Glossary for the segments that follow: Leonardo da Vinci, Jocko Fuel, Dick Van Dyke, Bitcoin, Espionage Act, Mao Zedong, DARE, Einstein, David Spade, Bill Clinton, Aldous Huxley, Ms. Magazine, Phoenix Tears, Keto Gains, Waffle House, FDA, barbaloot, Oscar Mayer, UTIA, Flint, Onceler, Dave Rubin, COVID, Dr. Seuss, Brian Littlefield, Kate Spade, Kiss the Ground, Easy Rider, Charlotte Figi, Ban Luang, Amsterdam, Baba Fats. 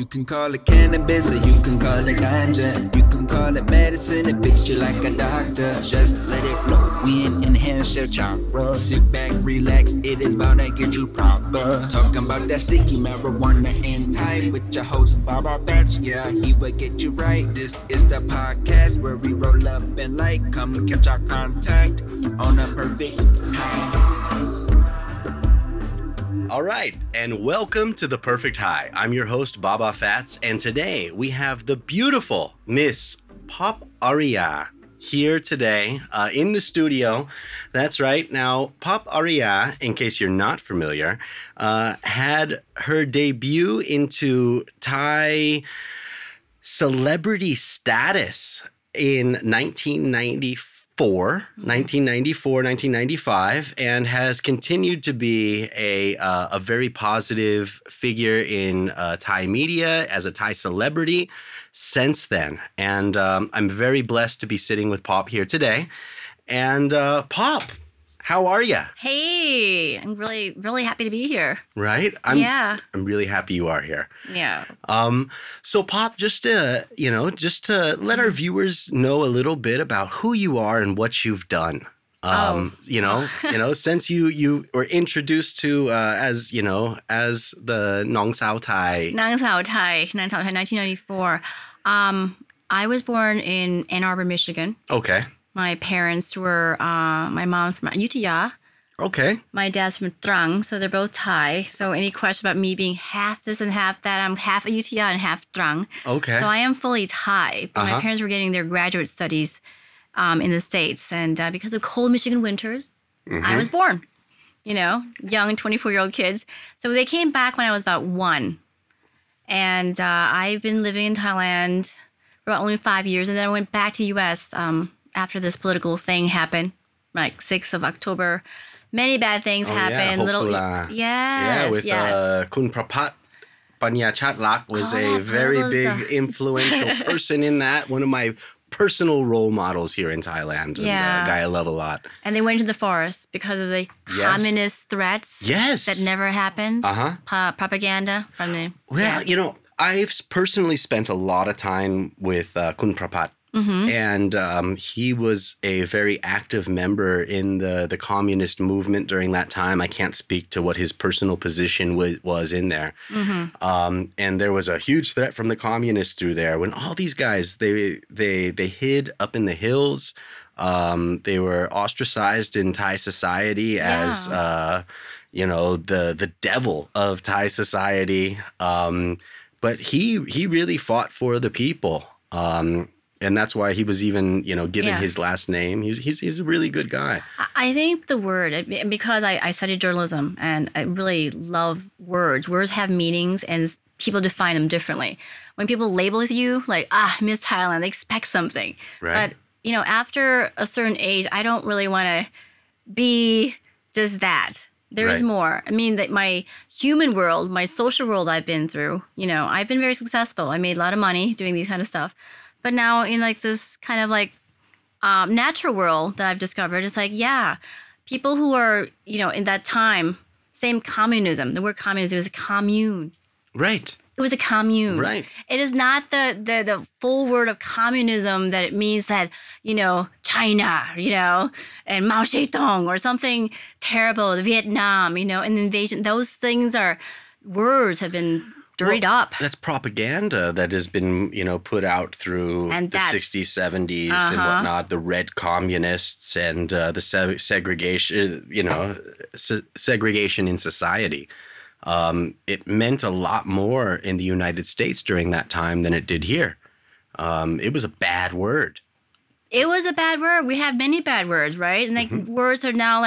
You can call it cannabis or you can call it ganja. You can call it medicine, it picks you like a doctor. Just let it flow, we ain't enhance your chakra. Sit back, relax, it is about to get you proper. Talking about that sticky marijuana and Thai with your host Baba Fats, yeah, he will get you right. This is the podcast where we roll up and like, come catch our contact on a perfect high. All right, and welcome to The Perfect High. I'm your host, Baba Fats, and today we have the beautiful Miss Pop Areeya here today in the studio. That's right. Now, Pop Areeya, in case you're not familiar, had her debut into Thai celebrity status in 1994, 1995, and has continued to be a very positive figure in Thai media as a Thai celebrity since then. And I'm very blessed to be sitting with Pop here today. And Pop, how are you? Hey, I'm really, really happy to be here. Right? I'm really happy you are here. Yeah. So Pop, just to let our viewers know a little bit about who you are and what you've done. Since you were introduced to as the Nong Sao Thai, 1994. I was born in Ann Arbor, Michigan. Okay. My parents were, my mom from UTIA. Okay. My dad's from Trang, so they're both Thai. So any question about me being half this and half that, I'm half UTIA and half Trang. Okay. So I am fully Thai, but my parents were getting their graduate studies in the States. And because of cold Michigan winters, I was born, young 24-year-old kids. So they came back when I was about one. And I've been living in Thailand for about only 5 years. And then I went back to the U.S., after this political thing happened, like 6th of October, many bad things happened. Kun Prabhat Panya Chatrak was a very big influential person in that. One of my personal role models here in Thailand. Yeah. And a guy I love a lot. And they went into the forest because of the communist threats. Yes. That never happened. Uh-huh. Propaganda from the... Well, I've personally spent a lot of time with Kun Prabhat. Mm-hmm. And he was a very active member in the communist movement during that time. I can't speak to what his personal position was in there. Mm-hmm. And there was a huge threat from the communists through there. When all these guys, they hid up in the hills. They were ostracized in Thai society as, the devil of Thai society. But he really fought for the people. And that's why he was even, given his last name. He's a really good guy. I think the word, because I studied journalism and I really love words. Words have meanings and people define them differently. When people label you, like, Miss Thailand, they expect something. Right. But, after a certain age, I don't really want to be just that. There is more. I mean, that my human world, my social world I've been through, I've been very successful. I made a lot of money doing these kind of stuff. But now in this kind of natural world that I've discovered, it's people who are, in that time, same communism. The word communism is a commune. Right. It was a commune. Right. It is not the full word of communism that it means that, China, and Mao Zedong or something terrible, Vietnam, and the invasion. Those things are, words have been... up. That's propaganda that has been, put out through the 60s, 70s and whatnot, the red communists and the segregation, segregation in society. It meant a lot more in the United States during that time than it did here. It was a bad word. It was a bad word. We have many bad words, right? And words are now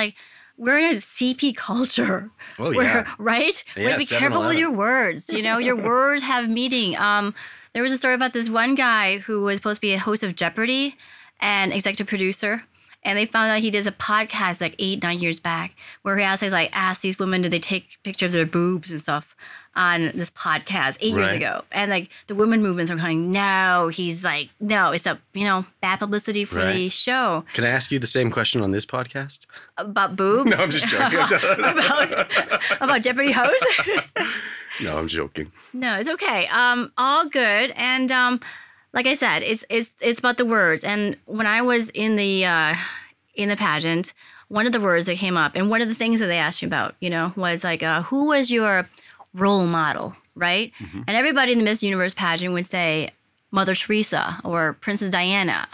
we're in a CP culture. Oh, yeah. Right? Yeah, be careful with your words. Your words have meaning. There was a story about this one guy who was supposed to be a host of Jeopardy and executive producer. And they found out he did a podcast 8-9 years back where he asked these women, did they take pictures of their boobs and stuff on this podcast 8 years ago. And the women movements are going, no, he's no, it's a, bad publicity for the show. Can I ask you the same question on this podcast? About boobs? No, I'm just joking. about Jeopardy hosts? No, I'm joking. No, it's okay. All good. And like I said, it's about the words. And when I was in the pageant, one of the words that came up, and one of the things that they asked me about, you know, was like, who was your role model, right? Mm-hmm. And everybody in the Miss Universe pageant would say Mother Teresa or Princess Diana,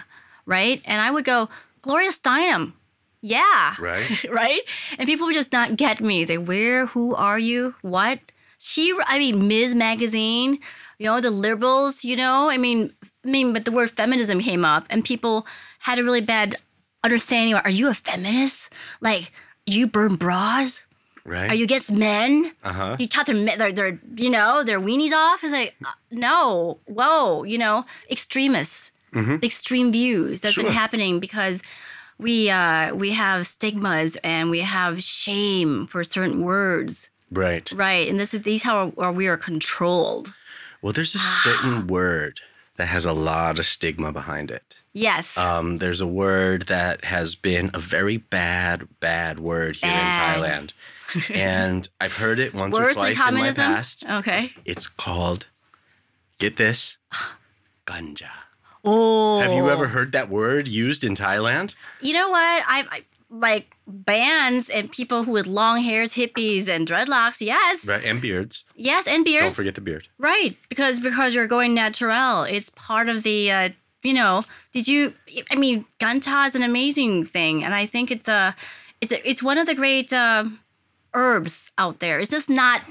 right? And I would go, Gloria Steinem. Yeah. Right. Right? And people would just not get me. They, where, who are you? What? She, I mean, Ms. Magazine, you know, the liberals, you know, I mean, but the word feminism came up and people had a really bad understanding. Are you a feminist? Like, do you burn bras? Right. Are you against men? Uh-huh. You taught their you know, their weenies off? It's like, no, whoa, you know, extremists, mm-hmm. extreme views. That's sure. been happening because we have stigmas and we have shame for certain words. Right. Right. And these how we are controlled. Well, there's a certain word that has a lot of stigma behind it. Yes. There's a word that has been a very bad word here in Thailand. And I've heard it once or twice in my past. Okay. It's called, get this, ganja. Oh. Have you ever heard that word used in Thailand? You know what? I like bands and people who with long hairs, hippies and dreadlocks. Yes. Right. And beards. Yes. And beards. Don't forget the beard. Right. Because you're going natural. It's part of the... you know, ganja is an amazing thing. And I think it's one of the great herbs out there. It's just not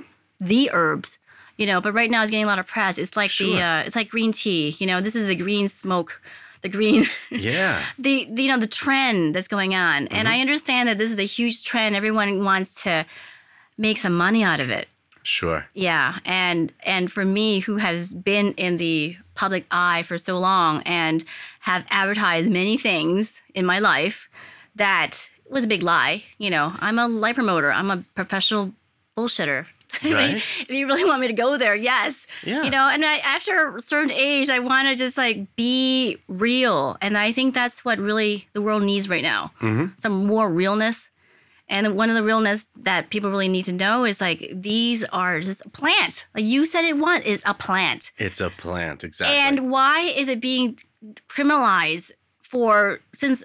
the herbs, you know, but right now it's getting a lot of press. It's like sure. It's like green tea, you know, this is a green smoke, the green, yeah, the you know, the trend that's going on. Mm-hmm. And I understand that this is a huge trend. Everyone wants to make some money out of it. Sure. Yeah. And for me, who has been in the public eye for so long and have advertised many things in my life, that was a big lie. You know, I'm a lie promoter. I'm a professional bullshitter. Right. I mean, if you really want me to go there, yes. Yeah. You know, and after a certain age, I want to just like be real. And I think that's what really the world needs right now. Mm-hmm. Some more realness. And one of the realness that people really need to know is like, these are just plants. Like you said it once, it's a plant. It's a plant, exactly. And why is it being criminalized for, since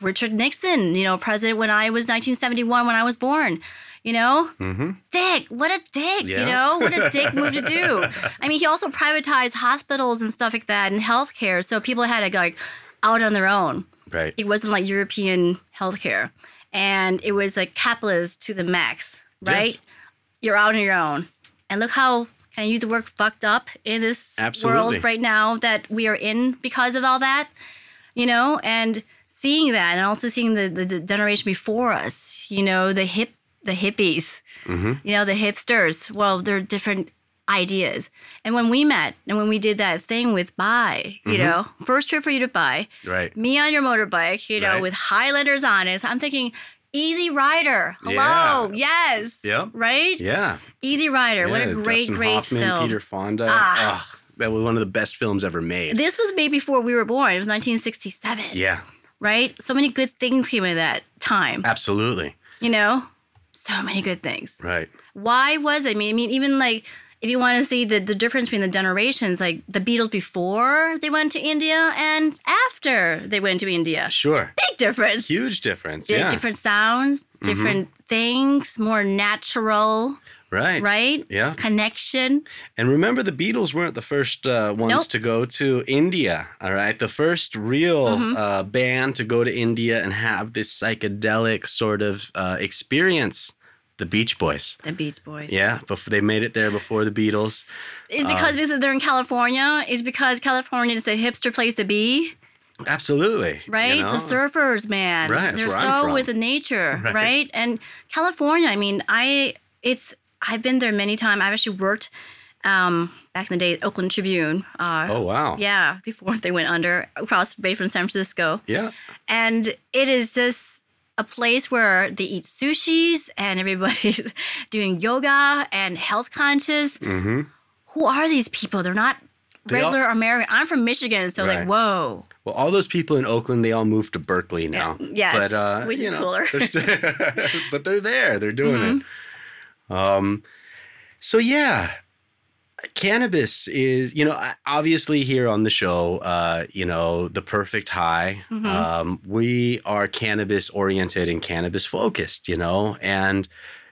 Richard Nixon, you know, president when I was 1971, when I was born, you know? Mm-hmm. Dick, what a dick, yeah. You know? What a dick move to do. I mean, he also privatized hospitals and stuff like that and healthcare. So people had to go like, out on their own. Right. It wasn't like European healthcare. And it was like capitalist to the max, right? Yes. You're out on your own. And look how, can I use the word fucked up in this Absolutely. World right now that we are in because of all that, you know? And seeing that and also seeing the generation before us, you know, the hippies, mm-hmm. you know, the hipsters. Well, they're different ideas. And when we met and when we did that thing with Bai, you mm-hmm. know, first trip for you to Bai, right. me on your motorbike, you know, right. with Highlanders on it. So I'm thinking, Easy Rider. Hello. Yeah. Yes. Yep. Right? Yeah. Easy Rider. Yeah, what a great, Dustin great Hoffman, film. Peter Fonda. Oh, that was one of the best films ever made. This was made before we were born. It was 1967. Yeah. Right? So many good things came in that time. Absolutely. You know, so many good things. Right. Why was it? I mean, even like, if you want to see the difference between the generations, like the Beatles before they went to India and after they went to India. Sure. Big difference. Huge difference, yeah. Different sounds, different mm-hmm. things, more natural. Right. Right? Yeah. Connection. And remember, the Beatles weren't the first ones nope. to go to India, all right? The first real mm-hmm. Band to go to India and have this psychedelic sort of experience. The Beach Boys. The Beach Boys. Yeah, they made it there before the Beatles. It's because they're in California. It's because California is a hipster place to be. Absolutely. Right? You know? It's the surfers, man. Right. They're so with the nature, right? And California, I mean, I've been there many times. I've actually worked back in the day at Oakland Tribune. Oh, wow. Yeah, before they went under, across the bay from San Francisco. Yeah. And it is just a place where they eat sushis and everybody's doing yoga and health conscious. Mm-hmm. Who are these people? They're not regular American. I'm from Michigan, so right. like, whoa. Well, all those people in Oakland, they all moved to Berkeley now. Yes, but, which is cooler. They're but they're there. They're doing mm-hmm. it. So yeah, cannabis is, you know, obviously here on the show, you know, the perfect high. Mm-hmm. We are cannabis oriented and cannabis focused, you know, and,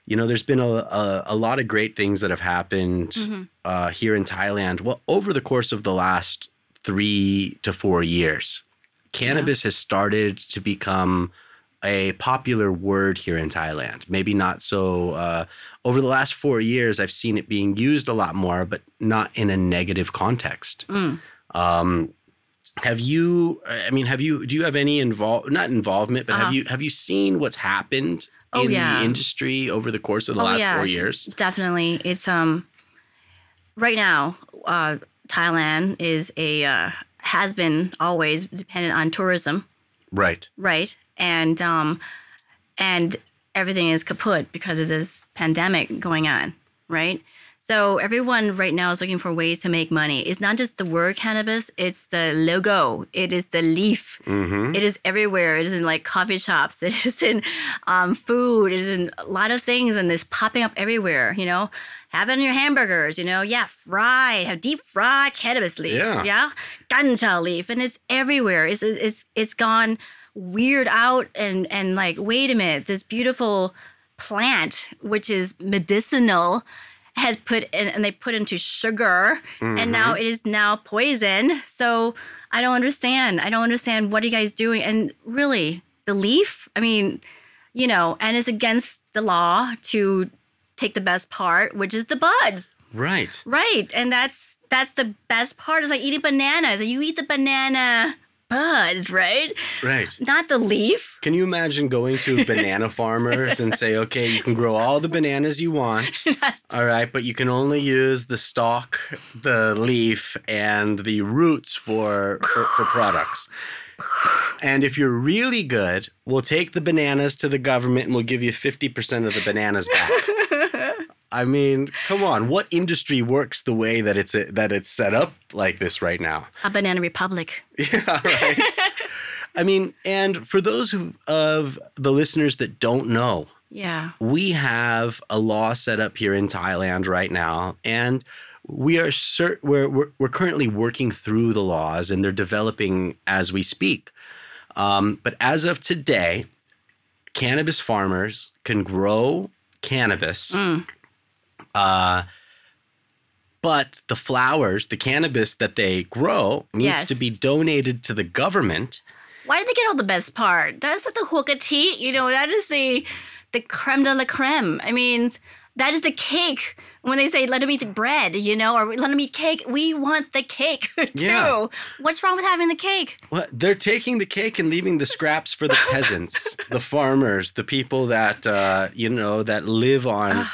you know, there's been a lot of great things that have happened mm-hmm. Here in Thailand. Well, over the course of the last 3 to 4 years, cannabis has started to become a popular word here in Thailand. Maybe not so. Over the last 4 years, I've seen it being used a lot more, but not in a negative context. Mm. Do you have any involvement, but have you seen what's happened in the industry over the course of the last 4 years? Definitely. It's, right now, Thailand is has been always dependent on tourism. Right. Right. And everything is kaput because of this pandemic going on, right? So everyone right now is looking for ways to make money. It's not just the word cannabis, it's the logo. It is the leaf. Mm-hmm. It is everywhere. It is in like coffee shops. It is in food. It is in a lot of things, and it's popping up everywhere, you know? Have it on your hamburgers, you know? Yeah, have deep fried cannabis leaf, Ganja leaf, and it's everywhere. It's gone weird out and like, wait a minute, this beautiful plant, which is medicinal, has put in, and they put into sugar, mm-hmm. and now it is now poison. So I don't understand. What are you guys doing? And really, the leaf, I mean, you know, and it's against the law to take the best part, which is the buds. Right. Right. And that's the best part. It's like eating bananas. You eat the banana buds, right? Right. Not the leaf. Can you imagine going to banana farmers and say, okay, you can grow all the bananas you want, all right, but you can only use the stalk, the leaf, and the roots for products. And if you're really good, we'll take the bananas to the government and we'll give you 50% of the bananas back. I mean, come on. What industry works the way that it's set up like this right now? A banana republic. Yeah, right. I mean, and for those of the listeners that don't know, we have a law set up here in Thailand right now, and we are we're currently working through the laws, and they're developing as we speak. But as of today, cannabis farmers can grow cannabis. Mm. But the flowers, the cannabis that they grow needs to be donated to the government. Why did they get all the best part? That's the hookah tea. You know, that is the creme de la creme. I mean, that is the cake. When they say, let them eat the bread, you know, or let them eat cake, we want the cake, too. Yeah. What's wrong with having the cake? Well, they're taking the cake and leaving the scraps for the peasants, the farmers, the people that, you know, that live on...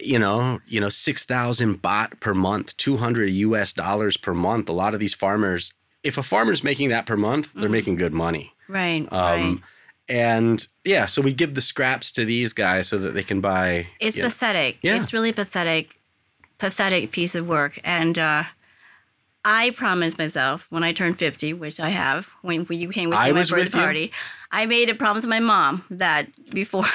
You know, 6,000 baht per month, $200 per month. A lot of these farmers, if a farmer's making that per month, they're making good money. Right, right. And yeah, so we give the scraps to these guys so that they can buy. It's pathetic. Yeah. It's really pathetic piece of work. And I promised myself when I turned 50, which I have, when you came with me to my birthday party, I made a promise to my mom that before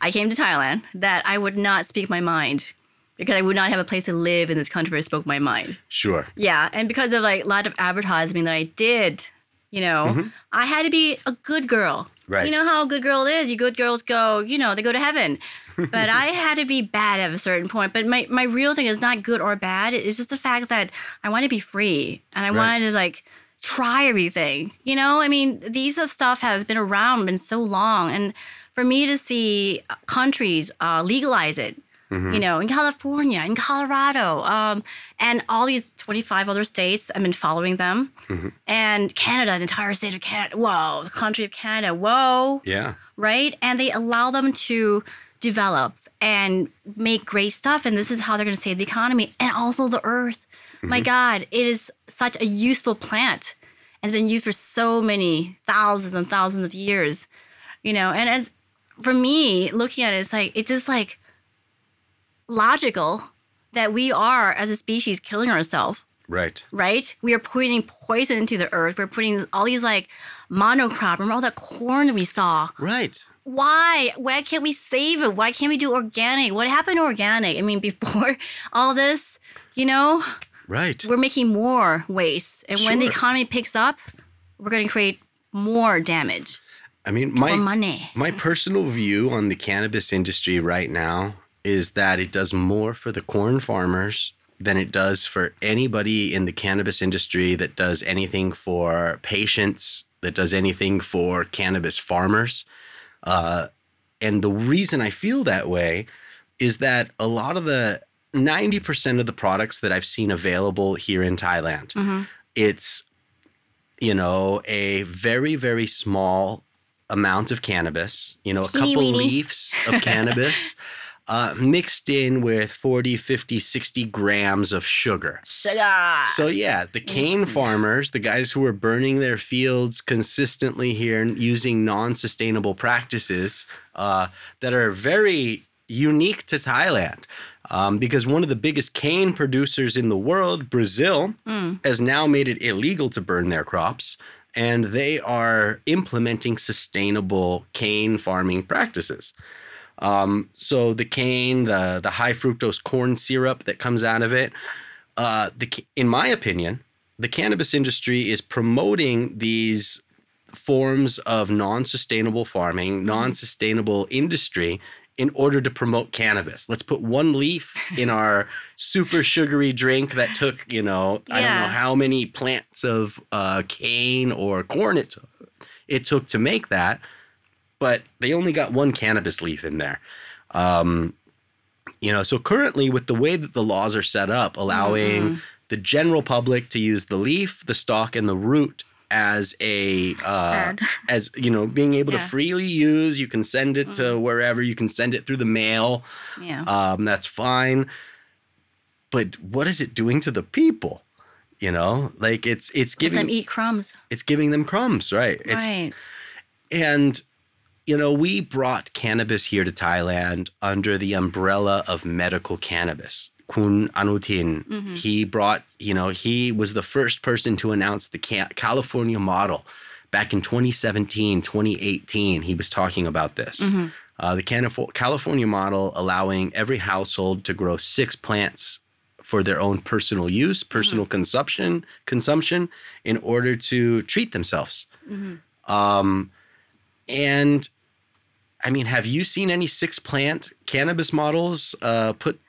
I came to Thailand that I would not speak my mind because I would not have a place to live in this country if I spoke my mind. Sure. Yeah. And because of like a lot of advertising that I did, you know, mm-hmm. I had to be a good girl. Right. You know how a good girl is. You good girls go, you know, they go to heaven. But I had to be bad at a certain point. But my real thing is not good or bad. It's just the fact that I want to be free and I wanted to like try everything. You know, I mean, these stuff has been around been so long. And for me to see countries legalize it, mm-hmm. you know, in California, in Colorado, and all these 25 other states, I've been following them. Mm-hmm. And Canada, the entire state of Canada, whoa, the country of Canada, whoa. Yeah. Right? And they allow them to develop and make great stuff. And this is how they're going to save the economy and also the earth. My God, it is such a useful plant. It's been used for so many thousands and thousands of years, you know. And as for me, looking at it, it's just like logical that we are as a species killing ourselves Right. Right? We are putting poison into the earth. We're putting all these like monocrop. Remember all that corn we saw? Right. Why? Why can't we save it? Why can't we do organic? What happened to organic? I mean, before all this, you know? Right. We're making more waste. And when the economy picks up, we're going to create more damage. I mean, my personal view on the cannabis industry right now is that it does more for the corn farmers than it does for anybody in the cannabis industry that does anything for patients, that does anything for cannabis farmers. And the reason I feel that way is that a lot of the 90% of the products that I've seen available here in Thailand, mm-hmm. it's, you know, a very, very small amount of cannabis, you know, a couple leaves of cannabis mixed in with 40, 50, 60 grams of sugar. So yeah, the cane farmers, the guys who are burning their fields consistently here and using non-sustainable practices that are very unique to Thailand. Because one of the biggest cane producers in the world, Brazil, has now made it illegal to burn their crops, and they are implementing sustainable cane farming practices. So the cane, the high fructose corn syrup that comes out of it, in my opinion, the cannabis industry is promoting these forms of non-sustainable farming, non-sustainable industry in order to promote cannabis. Let's put one leaf in our super sugary drink that took, you know, I don't know how many plants of cane or corn it took to make that, but they only got one cannabis leaf in there. You know, so currently with the way that the laws are set up, allowing the general public to use the leaf, the stalk, and the root as a, as you know, being able to freely use, you can send it to wherever, you can send it through the mail. Yeah. That's fine. But what is it doing to the people? You know, like it's giving them eat crumbs. It's giving them crumbs, right? Right. And you know, we brought cannabis here to Thailand under the umbrella of medical cannabis. Kun Anutin, he brought, you know, he was the first person to announce the California model back in 2017, 2018. He was talking about this. The California model allowing every household to grow 6 plants for their own personal use, personal consumption in order to treat themselves. And I mean, have you seen any 6 plant cannabis models put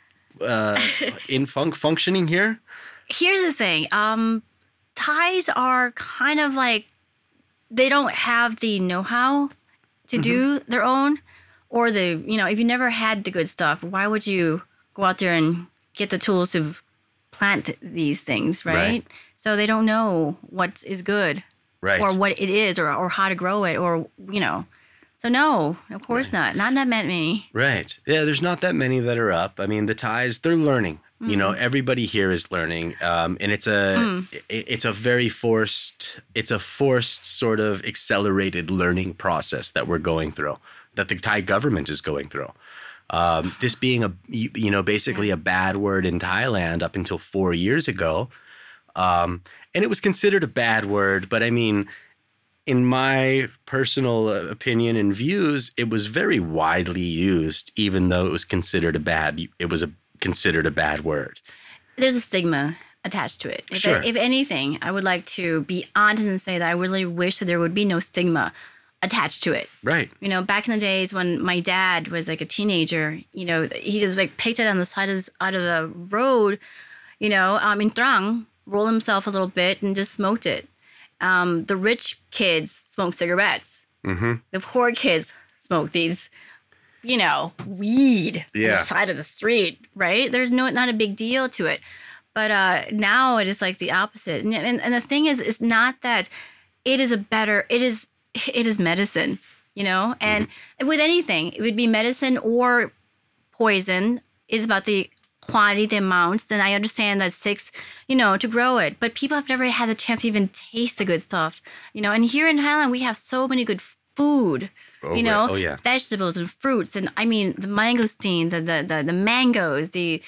in functioning here? Here's the thing. Thais are kind of like, they don't have the know-how to do their own, or the, you know, if you never had the good stuff, why would you go out there and get the tools to plant these things, right? So they don't know what is good. Right. Or what it is, or how to grow it, or, you know. So no, of course not that many. Right. Yeah, there's not that many that are up. I mean, the Thais, they're learning. You know, everybody here is learning. And it's a forced sort of accelerated learning process that we're going through, that the Thai government is going through. This being a, you know, basically a bad word in Thailand up until 4 years ago. And it was considered a bad word, but I mean, in my personal opinion and views, it was very widely used, even though it was considered considered a bad word. There's a stigma attached to it. Sure. If anything, I would like to be honest and say that I really wish that there would be no stigma attached to it. Right. You know, back in the days when my dad was like a teenager, you know, he just like picked it on the side out of the road, you know, in Trang, rolled himself a little bit and just smoked it. The rich kids smoke cigarettes. The poor kids smoke these, you know, weed on the side of the street, right? There's not a big deal to it. But now it is like the opposite. And the thing is, it's not that it is it is medicine, you know? And with anything, it would be medicine or poison. It's about the quantity, the amounts, then I understand that 6, you know, to grow it. But people have never had the chance to even taste the good stuff, you know. And here in Thailand, we have so many good food, you know, vegetables and fruits. And I mean, the mangosteen, the mangoes, the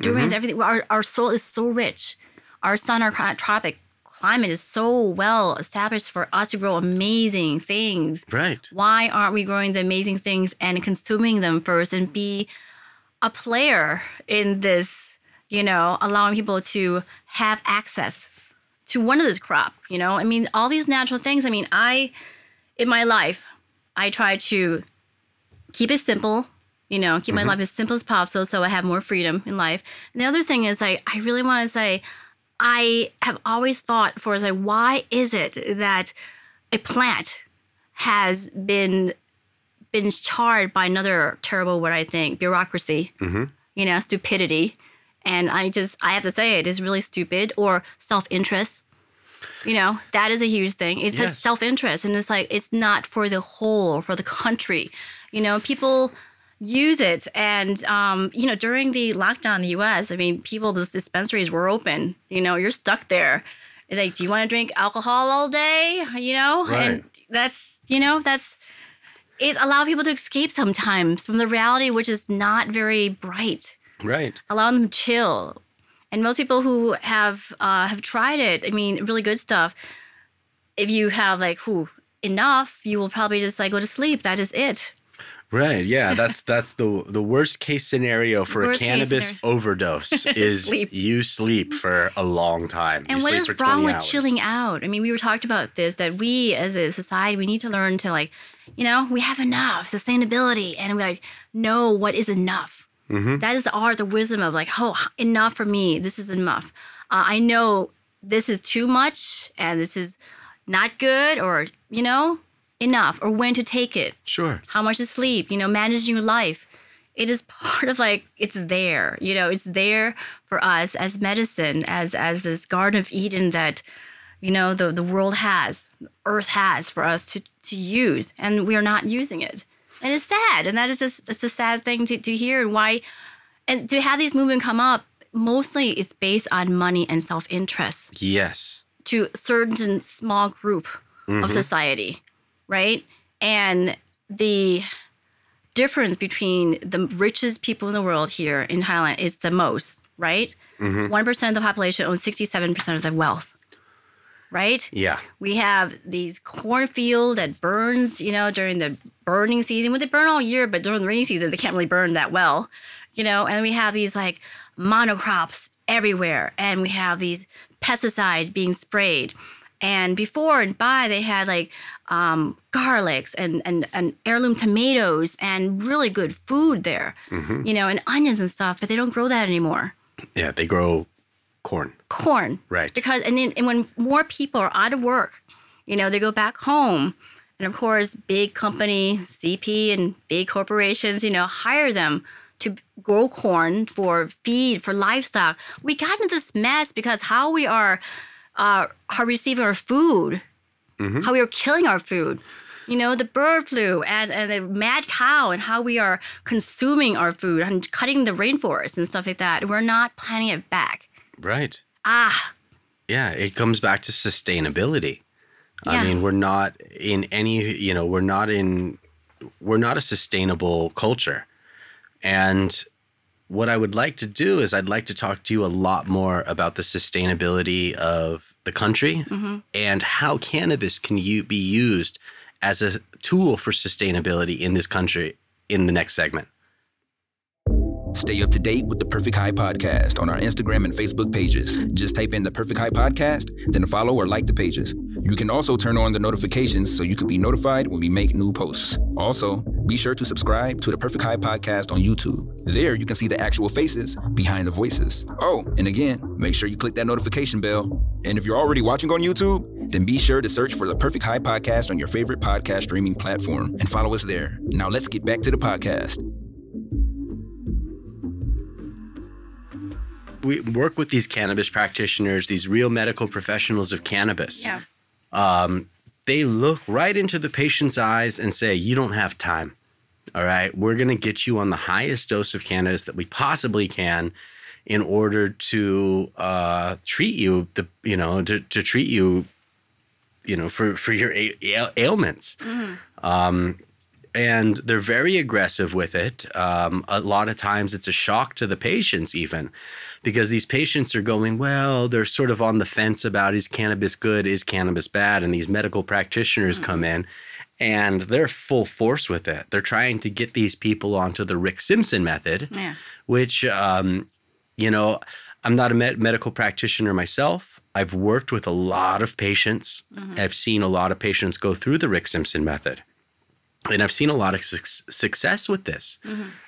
durians, everything. Our soil is so rich. Our sun or tropic climate is so well established for us to grow amazing things. Right. Why aren't we growing the amazing things and consuming them first and be a player in this, you know, allowing people to have access to one of this crop, you know? I mean, all these natural things. I mean, in my life, I try to keep it simple, you know, keep my life as simple as possible so I have more freedom in life. And the other thing is I really want to say, I have always thought for, like, why is it that a plant has been charred by another terrible, what I think, bureaucracy, you know, stupidity. And I have to say it is really stupid, or self-interest. You know, that is a huge thing. It's like self-interest. And it's like, it's not for the whole or for the country. You know, people use it. And, you know, during the lockdown in the U.S., I mean, those dispensaries were open. You know, you're stuck there. It's like, do you want to drink alcohol all day? You know, right. And it allows people to escape sometimes from the reality, which is not very bright. Right. Allowing them to chill. And most people who have tried it, I mean, really good stuff. If you have enough, you will probably just go to sleep. That is it. Right. Yeah. That's the worst case scenario for a cannabis overdose is sleep. You sleep for a long time. And what is wrong with chilling out? I mean, we were talking about this, that we as a society, we need to learn to we have enough sustainability and we know what is enough. Mm-hmm. That is the art, the wisdom of enough for me. This is enough. I know this is too much and this is not good, or, you know, enough, or when to take it. Sure. How much to sleep, you know, managing your life. It is part of it's there, you know, it's there for us as medicine, as this Garden of Eden that, you know, the world has, earth has for us to use, and we are not using it. And it's sad. And that is it's a sad thing to hear. And why, and to have these movements come up, mostly it's based on money and self-interest. Yes. To a certain small group of society, right? And the difference between the richest people in the world here in Thailand is the most, right? 1% of the population owns 67% of the wealth. Right? Yeah. We have these cornfield that burns, you know, during the burning season. Well, they burn all year, but during the rainy season, they can't really burn that well, you know. And we have these monocrops everywhere. And we have these pesticides being sprayed. And before and by, they had garlics and heirloom tomatoes and really good food there, you know, and onions and stuff. But they don't grow that anymore. Yeah, they grow corn. Right. Because and when more people are out of work, you know, they go back home. And of course, big company, CP and big corporations, you know, hire them to grow corn for feed, for livestock. We got into this mess because how we are receiving our food, how we are killing our food. You know, the bird flu and the mad cow and how we are consuming our food and cutting the rainforest and stuff like that. We're not planning it back. Right. Yeah, it comes back to sustainability. Yeah. I mean, we're not a sustainable culture. And what I would like to do is I'd like to talk to you a lot more about the sustainability of the country and how cannabis can be used as a tool for sustainability in this country in the next segment. Stay up to date with The Perfect High Podcast on our Instagram and Facebook pages. Just type in The Perfect High Podcast, then follow or like the pages. You can also turn on the notifications so you can be notified when we make new posts. Also, be sure to subscribe to The Perfect High Podcast on YouTube. There you can see the actual faces behind the voices. Oh, and again, make sure you click that notification bell. And if you're already watching on YouTube, then be sure to search for The Perfect High Podcast on your favorite podcast streaming platform and follow us there. Now let's get back to the podcast. We work with these cannabis practitioners, these real medical professionals of cannabis. Yeah. They look right into the patient's eyes and say, you don't have time. All right. We're going to get you on the highest dose of cannabis that we possibly can in order to treat you, to treat you, for your ailments. And they're very aggressive with it. A lot of times it's a shock to the patients even, because these patients are going, well, they're sort of on the fence about, is cannabis good, is cannabis bad? And these medical practitioners come in and they're full force with it. They're trying to get these people onto the Rick Simpson method, which, you know, I'm not a medical practitioner myself. I've worked with a lot of patients. I've seen a lot of patients go through the Rick Simpson method. And I've seen a lot of success with this.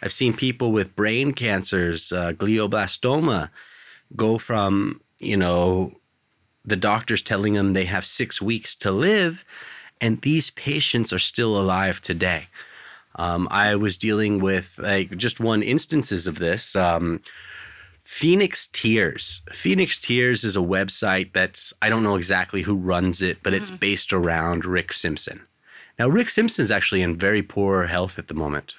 I've seen people with brain cancers, glioblastoma, go from, you know, the doctors telling them they have 6 weeks to live, and these patients are still alive today. I was dealing with like just one instances of this. Phoenix Tears. Phoenix Tears is a website that's, I don't know exactly who runs it, but it's based around Rick Simpson. Now, Rick Simpson's actually in very poor health at the moment.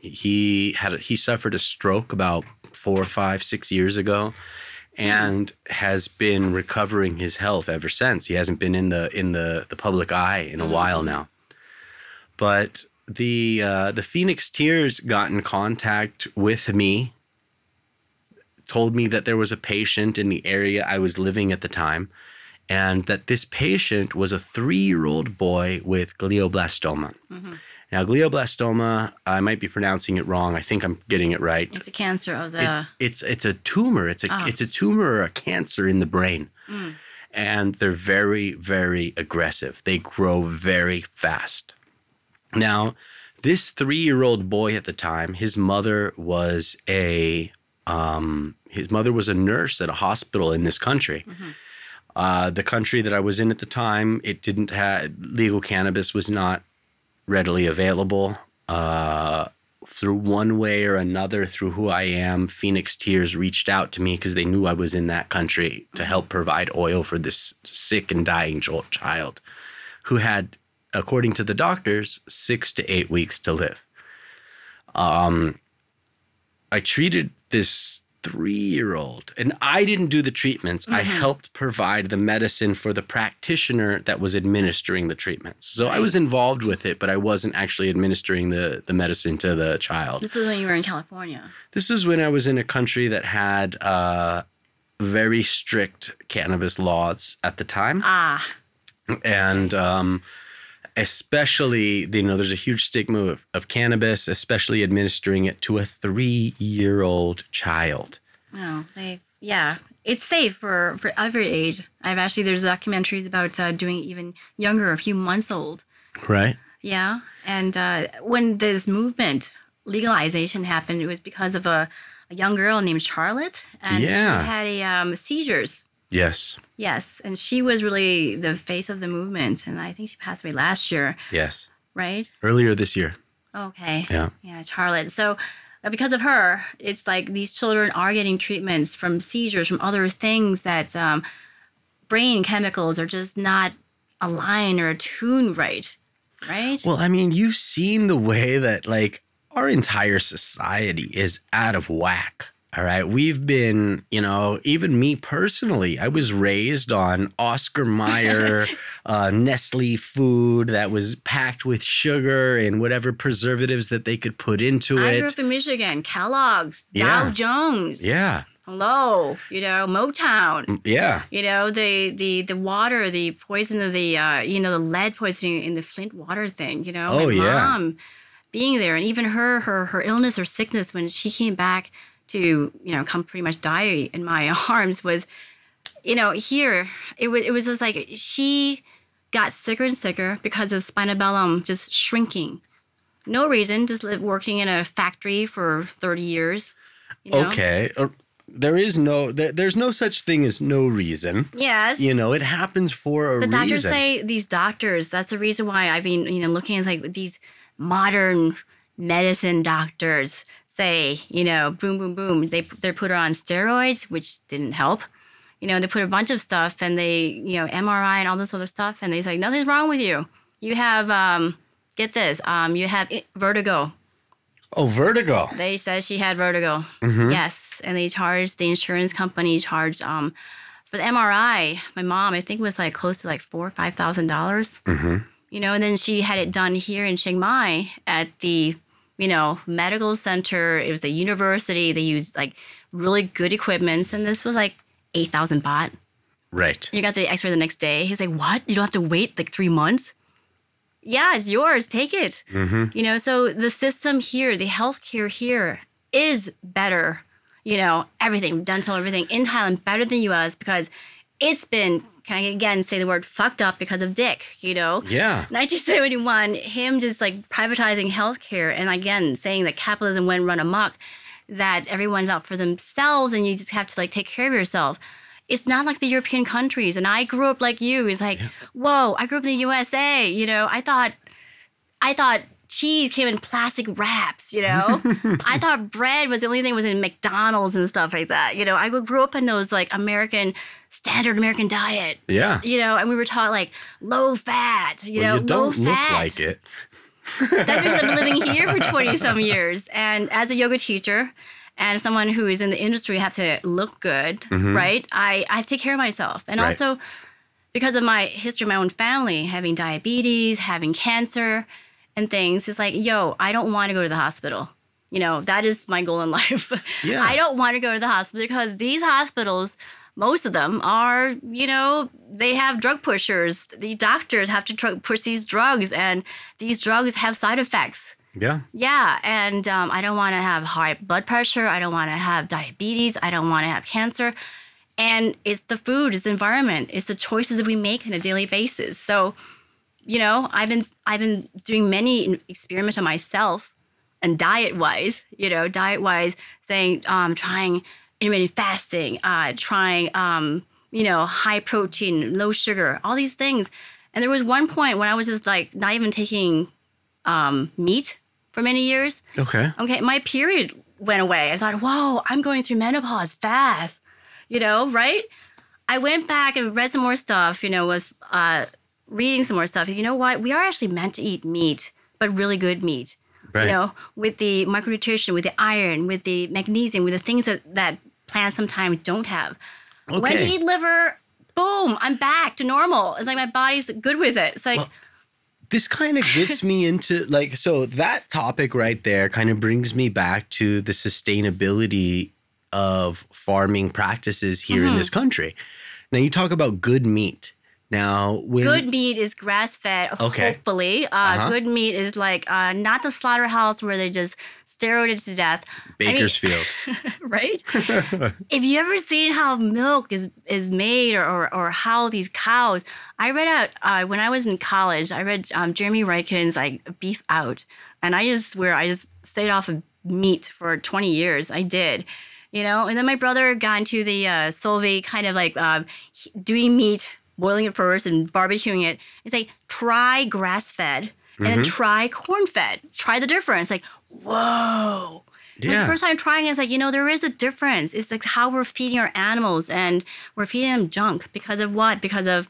He suffered a stroke about 4, 5, 6 years ago, and has been recovering his health ever since. He hasn't been in the public eye in a while now. But the Phoenix Tears got in contact with me, told me that there was a patient in the area I was living at the time, and that this patient was a 3-year-old boy with glioblastoma. Now, glioblastoma, I might be pronouncing it wrong. I think I'm getting it right. It's a cancer of the... It's a tumor. It's a tumor or a cancer in the brain. And they're very, very aggressive. They grow very fast. Now, this 3-year-old boy at the time, his mother was a nurse at a hospital in this country. The country that I was in at the time, it didn't have legal cannabis was not readily available. Through one way or another, through who I am, Phoenix Tears reached out to me because they knew I was in that country to help provide oil for this sick and dying child who had, according to the doctors, 6 to 8 weeks to live. I treated this 3-year-old. And I didn't do the treatments. I helped provide the medicine for the practitioner that was administering the treatments. So I was involved with it, but I wasn't actually administering the medicine to the child. This is when you were in California. This is when I was in a country that had very strict cannabis laws at the time. And especially, you know, there's a huge stigma of cannabis, especially administering it to a 3-year-old child. Oh, it's safe for every age. There's documentaries about doing even younger, a few months old. Right. Yeah. And when this movement, legalization happened, it was because of a young girl named Charlotte. And she had seizures. Yes. And she was really the face of the movement. And I think she passed away last year. Yes. Right? Earlier this year. Okay. Yeah, Charlotte. So because of her, it's like these children are getting treatments from seizures, from other things that brain chemicals are just not aligned or attuned right. Right? Well, I mean, you've seen the way that like our entire society is out of whack. All right. We've been, you know, even me personally, I was raised on Oscar Mayer, Nestle food that was packed with sugar and whatever preservatives that they could put into it. I grew up in Michigan, Kellogg's, Dow Jones. Hello, you know, Motown. You know, the water, the poison of the, you know, the lead poisoning in the Flint water thing, you know. My mom being there, and even her illness or sickness when she came back to, you know, come pretty much die in my arms was, you know, here, it was just like she got sicker and sicker because of spinobellum just shrinking. No reason, just working in a factory for 30 years. You know? Okay. There's no such thing as no reason. Yes. You know, it happens for a reason. The doctors say, these doctors, that's the reason why I've been, you know, looking at like these modern medicine doctors say, you know, boom, boom, boom. They put her on steroids, which didn't help. You know, they put a bunch of stuff and they, you know, MRI and all this other stuff. And they say, nothing's wrong with you. You have, get this, you have vertigo. Oh, vertigo. They said she had vertigo. Yes. And they charged, the insurance company charged, for the MRI, my mom, I think it was like close to like $4,000 or $5,000. you know, and then she had it done here in Chiang Mai at the, you know, medical center. It was a university. They used like really good equipment. And this was like 8,000 baht. Right. You got the x-ray the next day. He's like, what? You don't have to wait like 3 months? Yeah, it's yours. Take it. Mm-hmm. You know, so the system here, the healthcare here is better. You know, everything, dental, everything in Thailand better than U.S. because it's been, can I again say the word fucked up because of Dick, you know? Yeah. 1971, him just like privatizing healthcare and again saying that capitalism went run amok, that everyone's out for themselves and you just have to like take care of yourself. It's not like the European countries. And I grew up like you. It's like, yeah. Whoa, I grew up in the USA. You know, I thought cheese came in plastic wraps, you know. I thought bread was the only thing that was in McDonald's and stuff like that. You know, I grew up in those like American, standard American diet. Yeah. You know, and we were taught like low fat, you know, low fat. You don't look like it. That's because I'm living here for 20 some years. And as a yoga teacher and someone who is in the industry, I have to look good, mm-hmm. right? I have to take care of myself. And also because of my history, my own family, having diabetes, having cancer, and things, it's like, yo, I don't want to go to the hospital. You know, that is my goal in life. Yeah. I don't want to go to the hospital because these hospitals, most of them are, you know, they have drug pushers. The doctors have to push these drugs, and these drugs have side effects. Yeah. Yeah, and I don't want to have high blood pressure. I don't want to have diabetes. I don't want to have cancer. And it's the food, it's the environment, it's the choices that we make on a daily basis. So, you know, I've been doing many experiments on myself and diet-wise, saying, trying intermittent fasting, trying, you know, high protein, low sugar, all these things. And there was one point when I was just like not even taking meat for many years. Okay. My period went away. I thought, whoa, I'm going through menopause fast, you know, right? I went back and read some more stuff, you know, was... reading some more stuff, you know what? We are actually meant to eat meat, but really good meat. Right. You know, with the micronutrition, with the iron, with the magnesium, with the things that plants sometimes don't have. Okay. When to eat liver, boom, I'm back to normal. It's like my body's good with it. It's like... Well, this kind of gets me into like... So that topic right there kind of brings me back to the sustainability of farming practices here mm-hmm. in this country. Now, you talk about good meat. Now, good meat is grass-fed, hopefully. Good meat is like not the slaughterhouse where they just steroid it to death. Bakersfield. I mean, right? If you ever seen how milk is made or how these cows... I read out, when I was in college, I read Jeremy Ryken's like, Beef Out. And I just stayed off of meat for 20 years. I did. You know? And then my brother got into the Solvay kind of like doing meat... boiling it first and barbecuing it. It's like, try grass-fed and mm-hmm. then try corn-fed. Try the difference. Like, whoa. Yeah. It was the first time trying it. It's like, you know, there is a difference. It's like how we're feeding our animals, and we're feeding them junk. Because of what? Because of,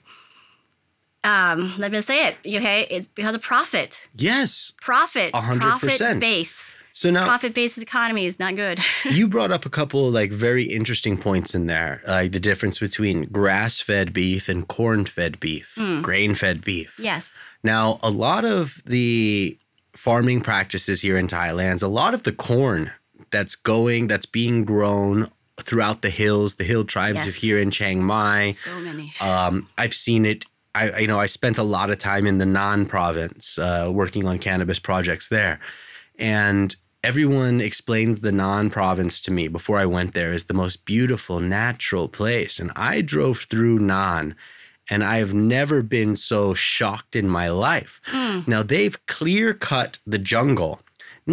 let me say it, okay? It's because of profit. Yes. Profit. 100%. Profit base. So now, profit-based economy is not good. You brought up a couple like very interesting points in there, like the difference between grass-fed beef and corn-fed beef, grain-fed beef. Yes. Now, a lot of the farming practices here in Thailand, a lot of the corn that's being grown throughout the hill tribes of here in Chiang Mai. So many. I've seen it. I spent a lot of time in the Nan province working on cannabis projects there, and everyone explained the Nan province to me before I went there is the most beautiful, natural place. And I drove through Nan, and I have never been so shocked in my life. Mm. Now, they've clear-cut the jungle,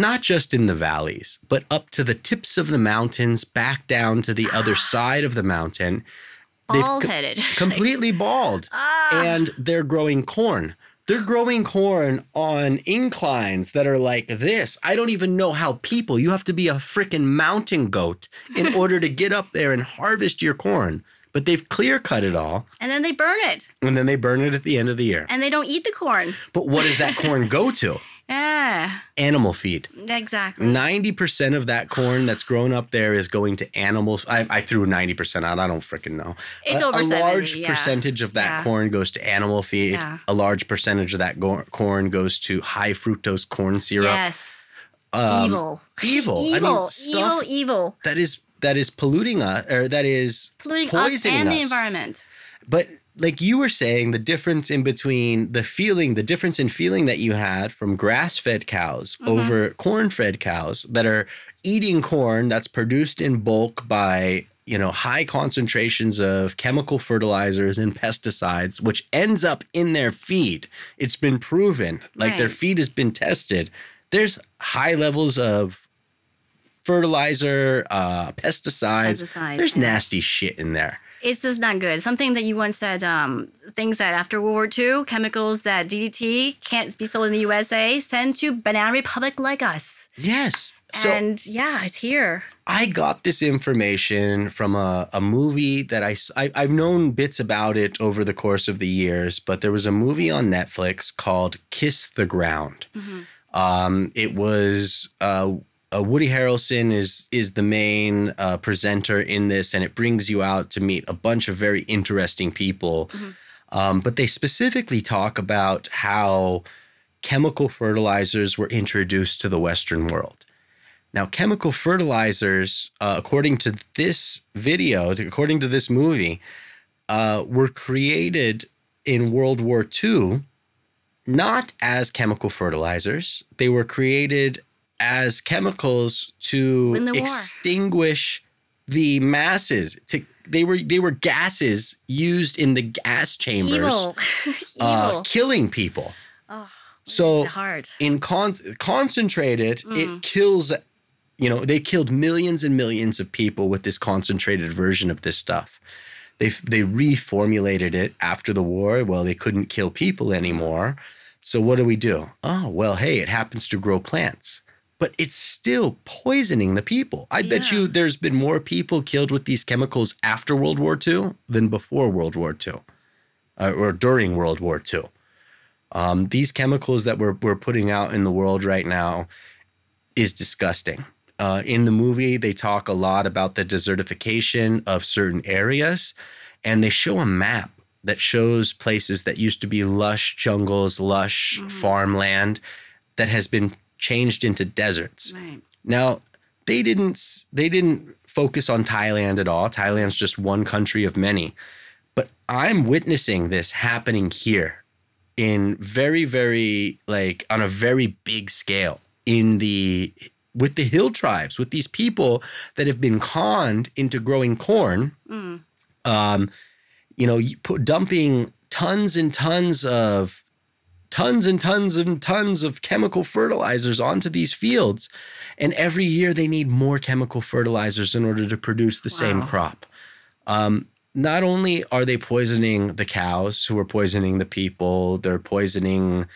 not just in the valleys, but up to the tips of the mountains, back down to the other side of the mountain. Bald-headed. Completely bald. And they're growing corn. They're growing corn on inclines that are like this. I don't even know how you have to be a freaking mountain goat in order to get up there and harvest your corn. But they've clear-cut it all. And then they burn it. And then they burn it at the end of the year. And they don't eat the corn. But what does that corn go to? Yeah. Animal feed. Exactly. 90% of that corn that's grown up there is going to animals. I threw 90% out. I don't freaking know. It's over 70. A large percentage of that corn goes to animal feed. Yeah. A large percentage of that corn goes to high fructose corn syrup. Yes. Evil. I mean, stuff evil. That is polluting us, or that is polluting us and the environment. But like you were saying, the difference in feeling that you had from grass-fed cows over corn-fed cows that are eating corn that's produced in bulk by, high concentrations of chemical fertilizers and pesticides, which ends up in their feed. It's been proven. Like their feed has been tested. There's high levels of fertilizer, pesticides. There's nasty shit in there. It's just not good. Something that you once said, things that after World War II, chemicals that DDT can't be sold in the USA, sent to Banana Republic like us. Yes. And it's here. I got this information from a movie that I've known bits about it over the course of the years, but there was a movie on Netflix called Kiss the Ground. Mm-hmm. It was... Woody Harrelson is the main presenter in this, and it brings you out to meet a bunch of very interesting people. Mm-hmm. But they specifically talk about how chemical fertilizers were introduced to the Western world. Now, chemical fertilizers, according to this movie, were created in World War II, not as chemical fertilizers. They were created as chemicals to extinguish the masses. They were gases used in the gas chambers. Evil. Killing people. Oh, so hard. Concentrated, it kills, they killed millions and millions of people with this concentrated version of this stuff. They reformulated it after the war. Well, they couldn't kill people anymore. So what do we do? Oh, well, hey, it happens to grow plants. But it's still poisoning the people. I bet you there's been more people killed with these chemicals after World War II than before World War II or during World War II. These chemicals that we're putting out in the world right now is disgusting. In the movie, they talk a lot about the desertification of certain areas, and they show a map that shows places that used to be lush jungles, lush farmland that has been changed into deserts. Right. Now, they didn't focus on Thailand at all. Thailand's just one country of many. But I'm witnessing this happening here in very, very, on a very big scale with the hill tribes, with these people that have been conned into growing corn, dumping tons and tons of chemical fertilizers onto these fields. And every year they need more chemical fertilizers in order to produce the same crop. Not only are they poisoning the cows who are poisoning the people, they're poisoning,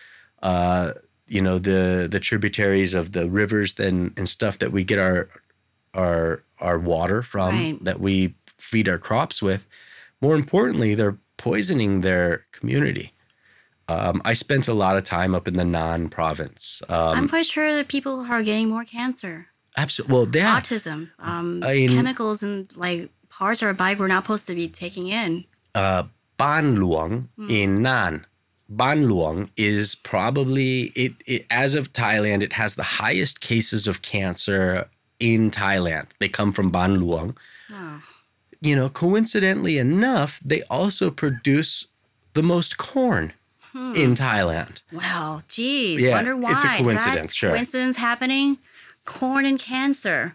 the tributaries of the rivers and stuff that we get our water from, that we feed our crops with. More importantly, they're poisoning their community. I spent a lot of time up in the Nan province. I'm quite sure that people are getting more cancer. Absolutely. Well, autism, chemicals and parts of our body we're not supposed to be taking in. Ban Luang in Nan. Ban Luang is probably, it as of Thailand, it has the highest cases of cancer in Thailand. They come from Ban Luang. Oh. Coincidentally enough, they also produce the most corn. In Thailand. Wow. Geez. Yeah, wonder why. It's a coincidence. Is that coincidence happening? Corn and cancer.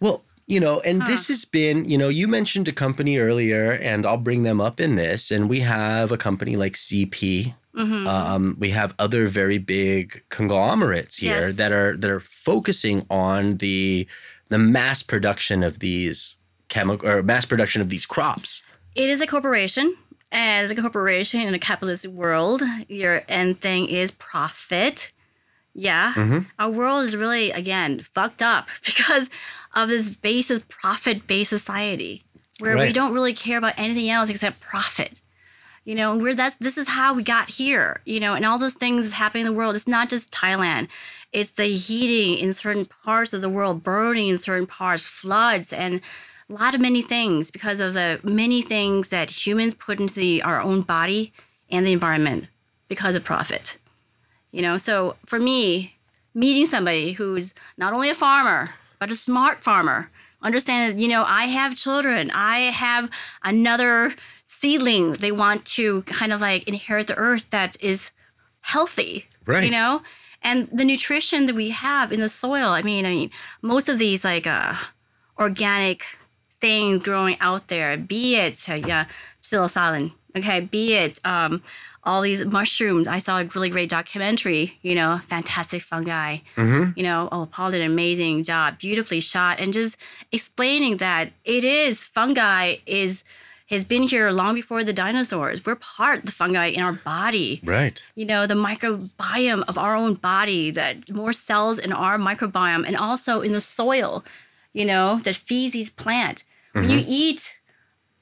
Well, this has been, you mentioned a company earlier, and I'll bring them up in this. And we have a company like CP. Mm-hmm. We have other very big conglomerates here that are focusing on the mass production of these crops. It is a corporation. As a corporation in a capitalist world, your end thing is profit. Yeah. Mm-hmm. Our world is really, again, fucked up because of this basis, profit-based society where we don't really care about anything else except profit. You know, and this is how we got here, you know, and all those things happening in the world. It's not just Thailand. It's the heating in certain parts of the world, burning in certain parts, floods, and a lot of many things because of the many things that humans put into our own body and the environment because of profit. You know, so for me, meeting somebody who's not only a farmer, but a smart farmer, understand that, you know, I have children, I have another seedling, they want to kind of like inherit the earth that is healthy, right? You know, and the nutrition that we have in the soil. I mean, most of these like organic things growing out there, be it psilocybin, okay, be it all these mushrooms. I saw a really great documentary, you know, fantastic fungi, mm-hmm. You know, Paul did an amazing job, beautifully shot, and just explaining that fungi has been here long before the dinosaurs. We're part of the fungi in our body. Right. You know, the microbiome of our own body, that more cells in our microbiome and also in the soil, you know, that feeds these plants. Mm-hmm. When you eat,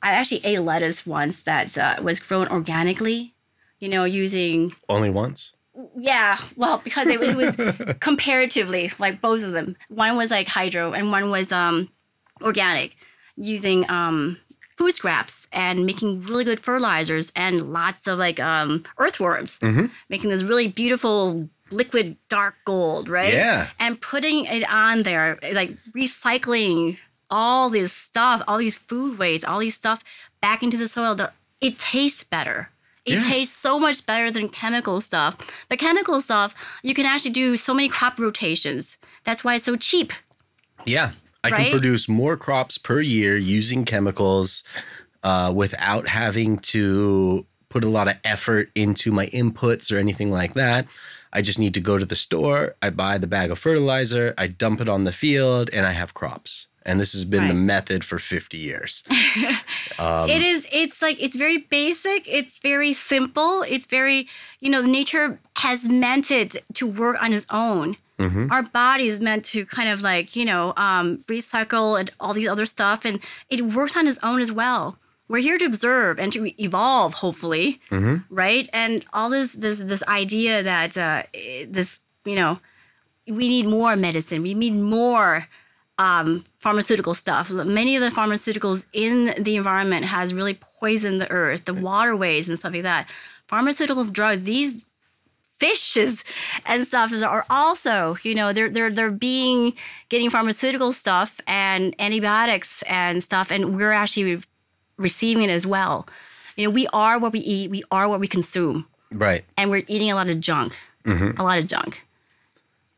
I actually ate lettuce once that was grown organically, you know, using... Only once? Yeah. Well, because it was comparatively, like both of them. One was like hydro and one was organic, using... food scraps and making really good fertilizers and lots of like earthworms, mm-hmm. making this really beautiful liquid dark gold, right? Yeah. And putting it on there, like recycling all this stuff, all these food waste, all these stuff back into the soil. It tastes better. It tastes so much better than chemical stuff. But chemical stuff, you can actually do so many crop rotations. That's why it's so cheap. Yeah. I can produce more crops per year using chemicals without having to put a lot of effort into my inputs or anything like that. I just need to go to the store. I buy the bag of fertilizer. I dump it on the field and I have crops. And this has been the method for 50 years. It's very basic. It's very simple. It's very, you know, nature has meant it to work on its own. Mm-hmm. Our body is meant to kind of like, you know, recycle and all these other stuff. And it works on its own as well. We're here to observe and to evolve, hopefully. Mm-hmm. Right. And all this idea that you know, we need more medicine. We need more pharmaceutical stuff. Many of the pharmaceuticals in the environment has really poisoned the earth, the waterways and stuff like that. Pharmaceuticals, drugs, these fishes and stuff are also, you know, they're getting pharmaceutical stuff and antibiotics and stuff, and we're actually receiving it as well. You know, we are what we eat, we are what we consume, right? And we're eating a lot of junk, mm-hmm.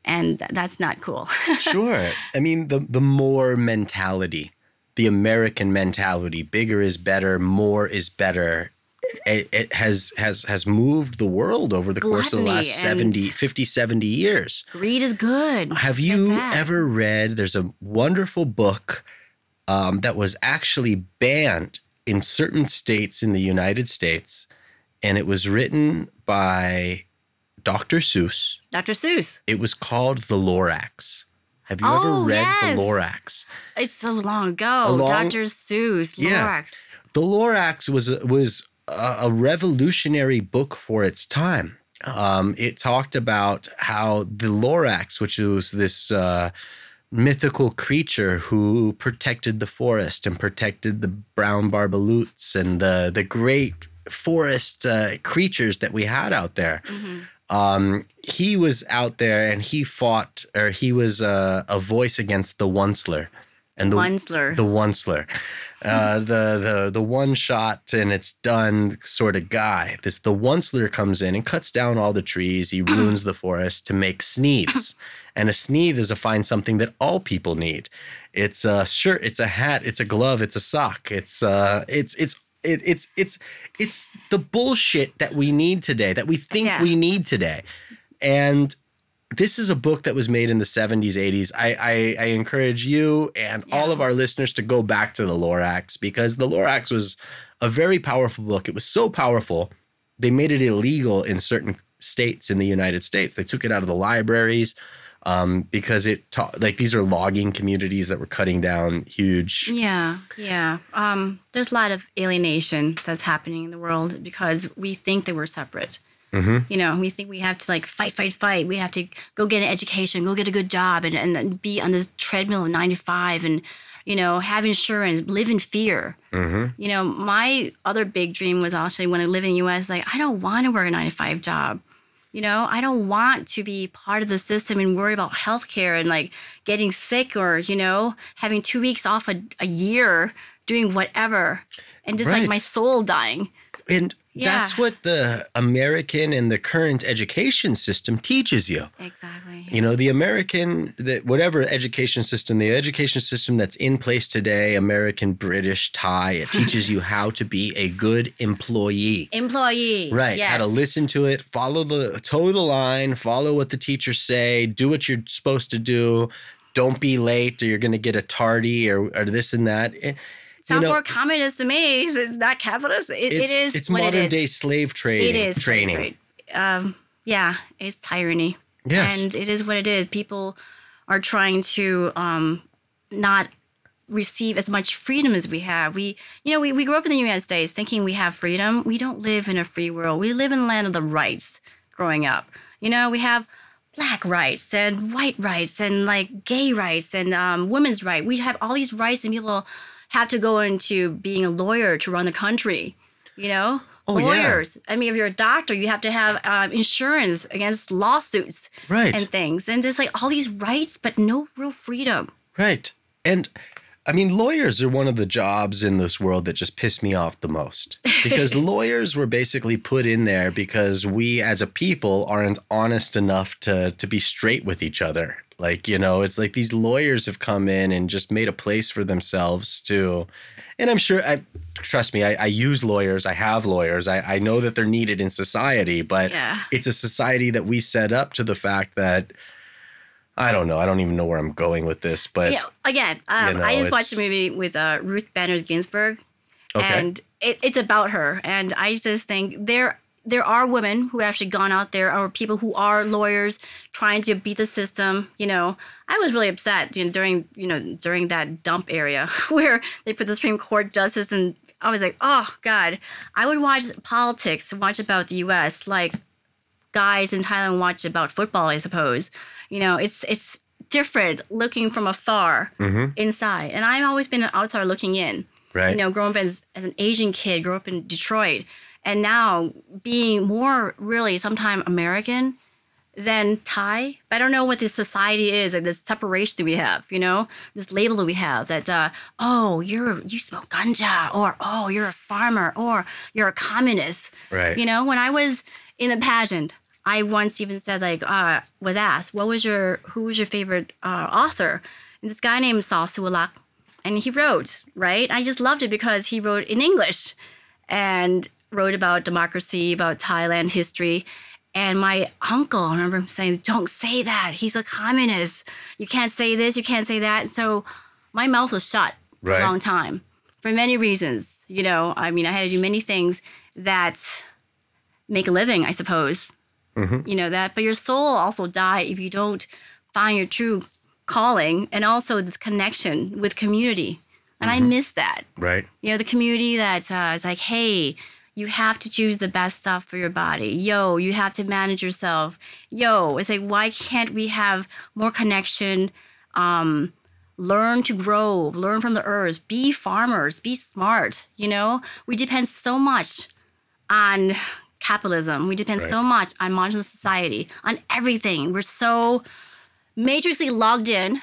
And that's not cool. Sure, I mean the more mentality, the American mentality, bigger is better, more is better. It has moved the world over the course of the last 70 years. Greed is good. Have you ever read, there's a wonderful book that was actually banned in certain states in the United States, and it was written by Dr. Seuss. Dr. Seuss. It was called The Lorax. Have you ever read The Lorax? It's so long ago. Dr. Seuss, Lorax. Yeah. The Lorax was a revolutionary book for its time. It talked about how the Lorax, which was this mythical creature who protected the forest and protected the brown barbaloots and the great forest creatures that we had out there. Mm-hmm. He was out there and he was a voice against the Onceler. And the Onceler, the one shot and it's done sort of guy. The Onceler comes in and cuts down all the trees. He ruins the forest to make sneeds. And a sneed is something that all people need. It's a shirt. It's a hat. It's a glove. It's a sock. It's the bullshit that we need today, that we think we need today. And this is a book that was made in the 70s, 80s. I encourage you and all of our listeners to go back to The Lorax, because The Lorax was a very powerful book. It was so powerful, they made it illegal in certain states in the United States. They took it out of the libraries. because it these are logging communities that were cutting down huge. Yeah. There's a lot of alienation that's happening in the world because we think that we're separate. Mm-hmm. You know, we think we have to fight. We have to go get an education, go get a good job and be on this treadmill of 9 to 5 and, you know, have insurance, live in fear. Mm-hmm. You know, my other big dream was also when I live in the U.S., I don't want to work a 9 to 5 job. You know, I don't want to be part of the system and worry about healthcare and getting sick or, you know, having 2 weeks off a year doing whatever and just my soul dying. And that's what the American and the current education system teaches you. Exactly. Yeah. You know, the education system that's in place today, American, British, Thai, it teaches you how to be a good employee. Right. Yes. How to listen to it, toe the line, follow what the teachers say, do what you're supposed to do. Don't be late or you're going to get a tardy or this and that. Sounds more communist to me. It's not capitalist. It is. It's modern day slave trade. It is training. It's tyranny. Yes, and it is what it is. People are trying to not receive as much freedom as we have. We grew up in the United States thinking we have freedom. We don't live in a free world. We live in the land of the rights. Growing up, we have Black rights and white rights and gay rights and women's rights. We have all these rights and people have to go into being a lawyer to run the country, Lawyers. Yeah. I mean, if you're a doctor, you have to have insurance against lawsuits and things. And there's all these rights, but no real freedom. Right. And I mean, lawyers are one of the jobs in this world that just piss me off the most because lawyers were basically put in there because we as a people aren't honest enough to be straight with each other. It's these lawyers have come in and just made a place for themselves too. And I'm sure, trust me, I use lawyers. I have lawyers. I know that they're needed in society, but it's a society that we set up to the fact that, I don't know. I don't even know where I'm going with this. But I just watched a movie with Ruth Bader Ginsburg. Okay. And it's about her. And I just think there are women who have actually gone out there or people who are lawyers trying to beat the system. You know, I was really upset during that dump area where they put the Supreme Court justice. And I was like, oh, God, I would watch politics, watch about the U.S. like guys in Thailand watch about football, I suppose. You know, it's different looking from afar inside. And I've always been an outsider looking in. Right. You know, growing up as an Asian kid, grew up in Detroit. And now being more really sometime American than Thai. But I don't know what this society is and this separation that we have, this label that we have that, you smoke ganja or, oh, you're a farmer or you're a communist. Right. You know, when I was in the pageant, I once even said, was asked, who was your favorite author? And this guy named Saw Suolak, and he wrote, right? I just loved it because he wrote in English and wrote about democracy, about Thailand history. And my uncle, I remember him saying, don't say that. He's a communist. You can't say this, you can't say that. So my mouth was shut for a long time for many reasons. You know, I mean, I had to do many things that make a living, I suppose. Mm-hmm. You know that, but your soul also die if you don't find your true calling and also this connection with community. And I miss that. Right. You know, the community that is like, hey, you have to choose the best stuff for your body. Yo, you have to manage yourself. Yo, it's like, why can't we have more connection? Learn to grow, learn from the earth, be farmers, be smart. You know, we depend so much on capitalism. We depend so much on modern society, on everything. We're so matrixly logged in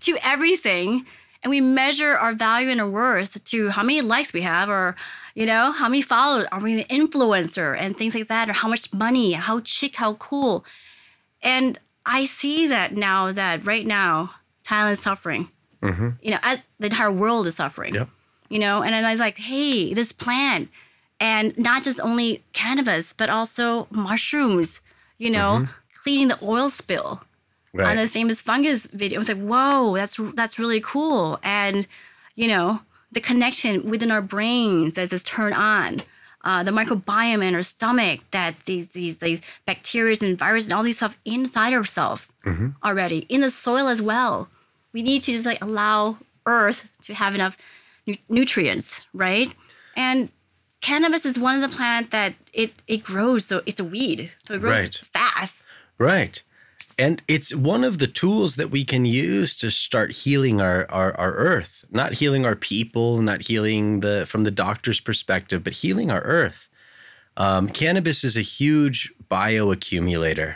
to everything. And we measure our value and our worth to how many likes we have or, how many followers, are we an influencer and things like that, or how much money, how chic, how cool. And I see that right now, Thailand's suffering, as the entire world is suffering, and then I was like, hey, this plant. And not just only cannabis, but also mushrooms, cleaning the oil spill on the famous fungus video. I was like, whoa, that's really cool. And, the connection within our brains that is turned on the microbiome in our stomach, that these bacteria and viruses and all these stuff inside ourselves already, in the soil as well. We need to just allow Earth to have enough nutrients, right? And cannabis is one of the plants that it grows, so it's a weed, so it grows fast. Right. And it's one of the tools that we can use to start healing our earth, not healing our people, not healing from the doctor's perspective, but healing our earth. Cannabis is a huge bioaccumulator.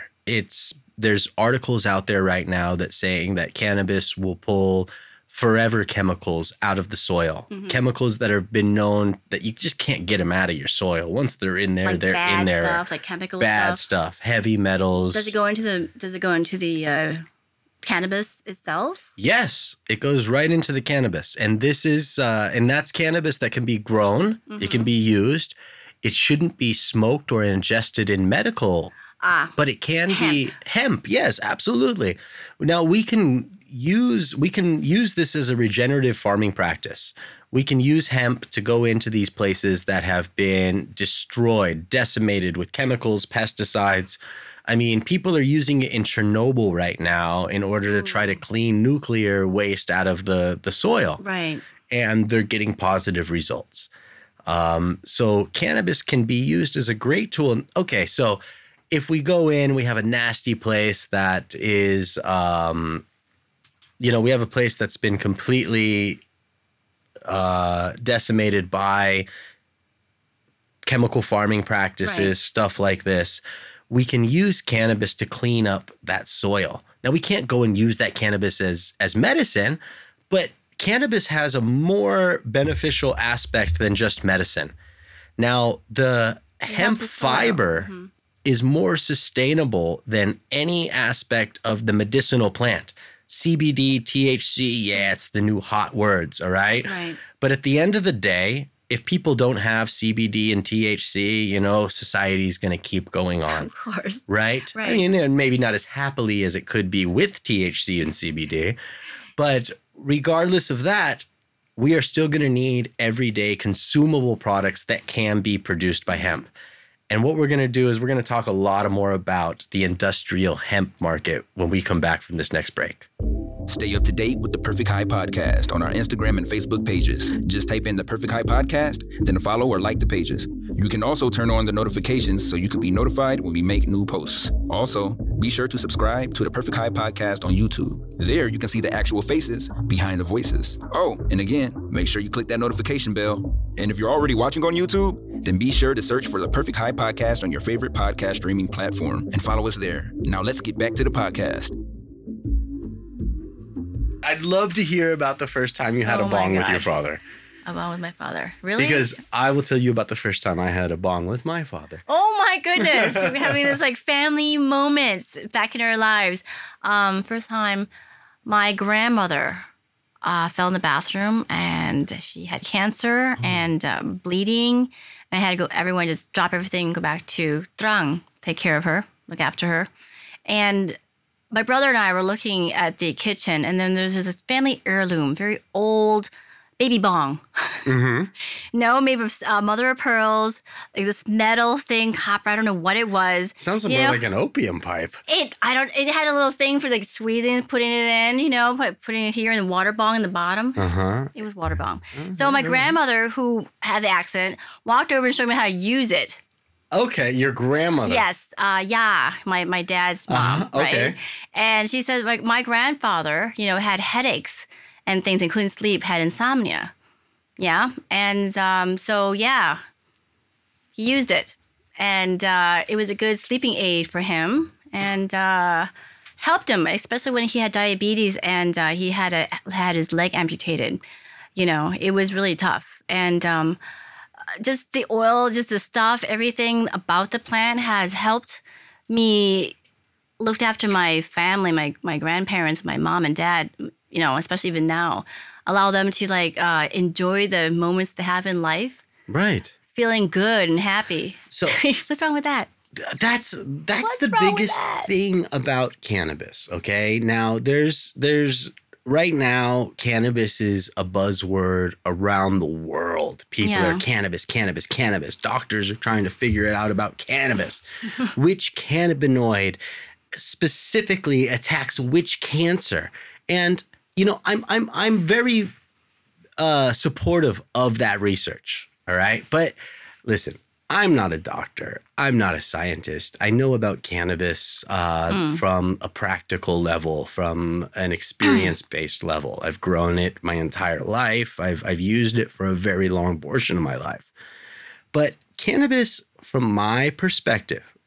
There's articles out there right now that saying that cannabis will pull forever chemicals out of the soil, chemicals that have been known that you just can't get them out of your soil. Once they're in there, they're in there. Bad stuff, like chemical bad stuff, heavy metals. Does it go into the cannabis itself? Yes, it goes right into the cannabis, and this is and that's cannabis that can be grown. It can be used. It shouldn't be smoked or ingested in medical. But it can be hemp. Yes, absolutely. Now we can use this as a regenerative farming practice. We can use hemp to go into these places that have been destroyed, decimated with chemicals, pesticides. I mean, people are using it in Chernobyl right now in order to try to clean nuclear waste out of the soil. Right. And they're getting positive results. So cannabis can be used as a great tool. Okay, so if we go in, we have a nasty place that is we have a place that's been completely decimated by chemical farming practices, stuff like this. We can use cannabis to clean up that soil. Now, we can't go and use that cannabis as medicine, but cannabis has a more beneficial aspect than just medicine. Now, the hemp fiber is more sustainable than any aspect of the medicinal plant. CBD, THC, yeah, it's the new hot words, all right? Right? But at the end of the day, if people don't have CBD and THC, society's going to keep going on. Of course. Right? I mean, and maybe not as happily as it could be with THC and CBD. But regardless of that, we are still going to need everyday consumable products that can be produced by hemp. And what we're going to do is we're going to talk a lot more about the industrial hemp market when we come back from this next break. Stay up to date with The Perfect High Podcast on our Instagram and Facebook pages. Just type in The Perfect High Podcast, then follow or like the pages. You can also turn on the notifications so you can be notified when we make new posts. Also, be sure to subscribe to The Perfect High Podcast on YouTube. There you can see the actual faces behind the voices. Oh, and again, make sure you click that notification bell. And if you're already watching on YouTube, then be sure to search for The Perfect High Podcast on your favorite podcast streaming platform and follow us there. Now let's get back to the podcast. I'd love to hear about the first time you had a bong with your father. A bong with my father. Really? Because I will tell you about the first time I had a bong with my father. Oh my goodness. We're having this family moments back in our lives. First time my grandmother fell in the bathroom and she had cancer and bleeding. I had to go, everyone just drop everything, go back to Trang, take care of her, look after her. And my brother and I were looking at the kitchen, and then there's this family heirloom, very old baby bong. Made of mother of pearls, this metal thing, copper, I don't know what it was. Sounds more like an opium pipe. It had a little thing for squeezing, putting it in, putting it here in the water bong in the bottom. It was water bong. So my grandmother, who had the accident, walked over and showed me how to use it. Okay, your grandmother. Yes, my dad's mom, right? And she said my grandfather, had headaches and things and couldn't sleep, had insomnia. Yeah. And he used it. And it was a good sleeping aid for him and helped him, especially when he had diabetes and he had his leg amputated. It was really tough. And just the oil, just the stuff, everything about the plant has helped me looked after my family, my grandparents, my mom and dad, especially even now, allow them to enjoy the moments they have in life. Right. Feeling good and happy. So what's wrong with that? That's the biggest thing about cannabis. Okay. Now there's right now, cannabis is a buzzword around the world. People are cannabis, cannabis, cannabis. Doctors are trying to figure it out about cannabis. Which cannabinoid specifically attacks which cancer? And, you know, I'm very supportive of that research. All right. But listen, I'm not a doctor. I'm not a scientist. I know about cannabis from a practical level, from an experience-based level. I've grown it my entire life. I've used it for a very long portion of my life. But cannabis, from my perspective,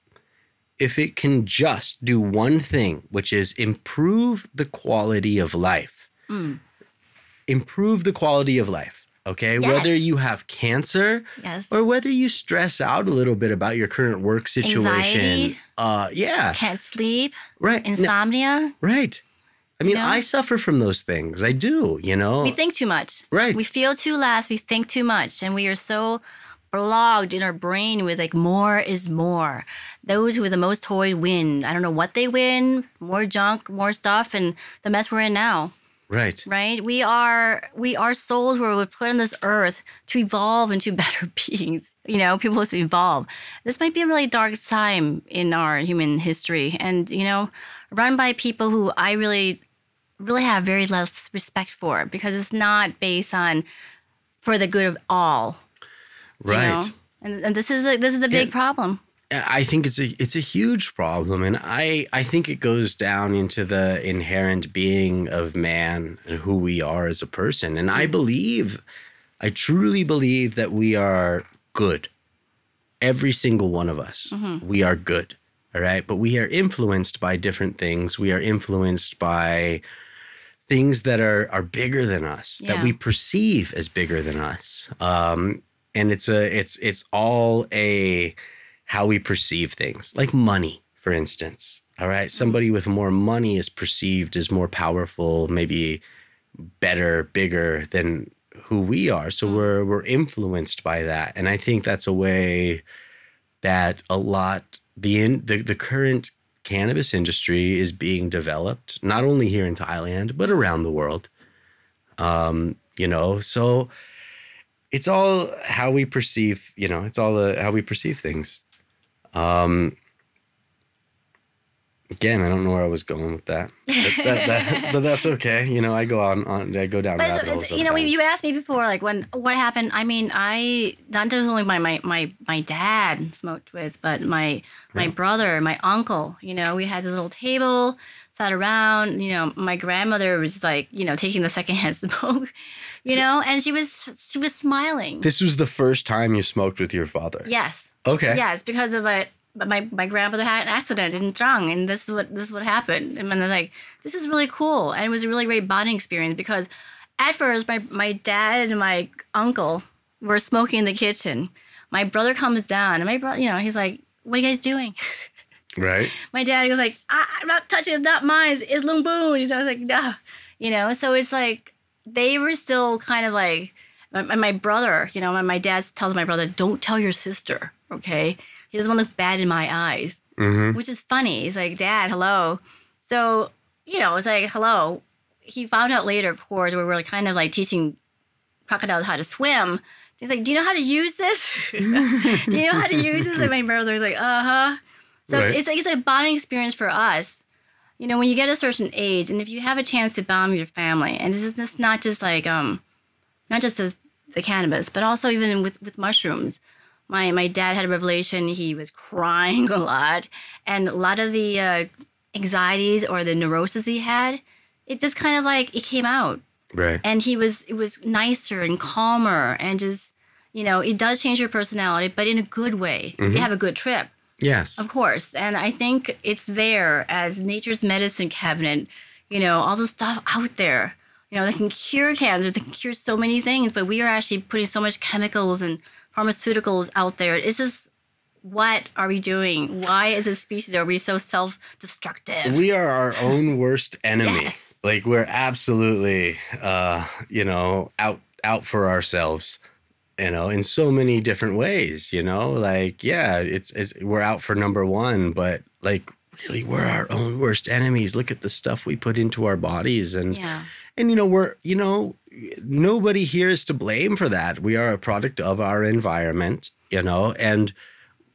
if it can just do one thing, which is improve the quality of life, improve the quality of life. Okay, yes. Whether you have cancer or whether you stress out a little bit about your current work situation. Anxiety, can't sleep, insomnia. I mean, I suffer from those things. I do, you know. We think too much. Right. We feel too less. We think too much. And we are so blogged in our brain with like more is more. Those with the most toys win. I don't know what they win. More junk, more stuff, and the mess we're in now. Right. Right. We are souls where we're put on this earth to evolve into better beings. You know, people have to evolve. This might be a really dark time in our human history. And, you know, run by people who I really, really have very less respect for because it's not based on for the good of all. Right. You know? And this is a big problem. I think it's a huge problem, and I think it goes down into the inherent being of man and who we are as a person. And I truly believe that we are good. Every single one of us, we are good, all right? But we are influenced by different things. We are influenced by things that are bigger than us, that we perceive as bigger than us. And it's all a... how we perceive things, like money, for instance. All right. Somebody with more money is perceived as more powerful, maybe better, bigger than who we are. So we're influenced by that. And I think that's a way that a lot, the current cannabis industry is being developed, not only here in Thailand, but around the world. You know, so it's all how we perceive, you know, it's all how we perceive things. Again, I don't know where I was going with that, but that's okay. You know, I go down rabbit holes. You know, you asked me before, like what happened? I mean, not just only my dad smoked with, but my brother, my uncle, you know, we had this little table, sat around, you know, my grandmother was like, you know, taking the secondhand smoke, you know, and she was smiling. This was the first time you smoked with your father? Yes. Okay. Yes, because of it. But my grandmother had an accident in Trang, and this is what happened. And I was like, this is really cool, and it was a really great bonding experience because at first my dad and my uncle were smoking in the kitchen. My brother comes down, and my brother, you know, he's like, "What are you guys doing?" Right. My dad was like, "I'm not touching. It's not mine. It's Lung Boon." You know, I was like, "No," you know. So it's like they were still kind of like my brother. You know, my dad tells my brother, "Don't tell your sister." Okay. He doesn't want to look bad in my eyes, which is funny. He's like, "Dad, hello." So, you know, it's like, hello. He found out later, of course, we were kind of like teaching crocodiles how to swim. He's like, "Do you know how to use this?" And my brother's like, "Uh-huh." So it's a bonding experience for us. You know, when you get a certain age, and if you have a chance to bond with your family, and this is just not just like, not just the cannabis, but also even with mushrooms. My dad had a revelation. He was crying a lot. And a lot of the anxieties or the neuroses he had, it just kind of like, it came out. Right. And it was nicer and calmer and just, you know, it does change your personality, but in a good way. You have a good trip. Yes. Of course. And I think it's there as nature's medicine cabinet, you know, all the stuff out there. You know, they can cure cancer, they can cure so many things, but we are actually putting so much chemicals and pharmaceuticals out there. It's just, what are we doing? Why as a species are we so self-destructive? We are our own worst enemy. Yes. Like we're absolutely, you know, out for ourselves, you know, in so many different ways, you know, like, yeah, it's we're out for number one, but like really we're our own worst enemies. Look at the stuff we put into our bodies. And, and you know, we're, you know, nobody here is to blame for that. We are a product of our environment, you know, and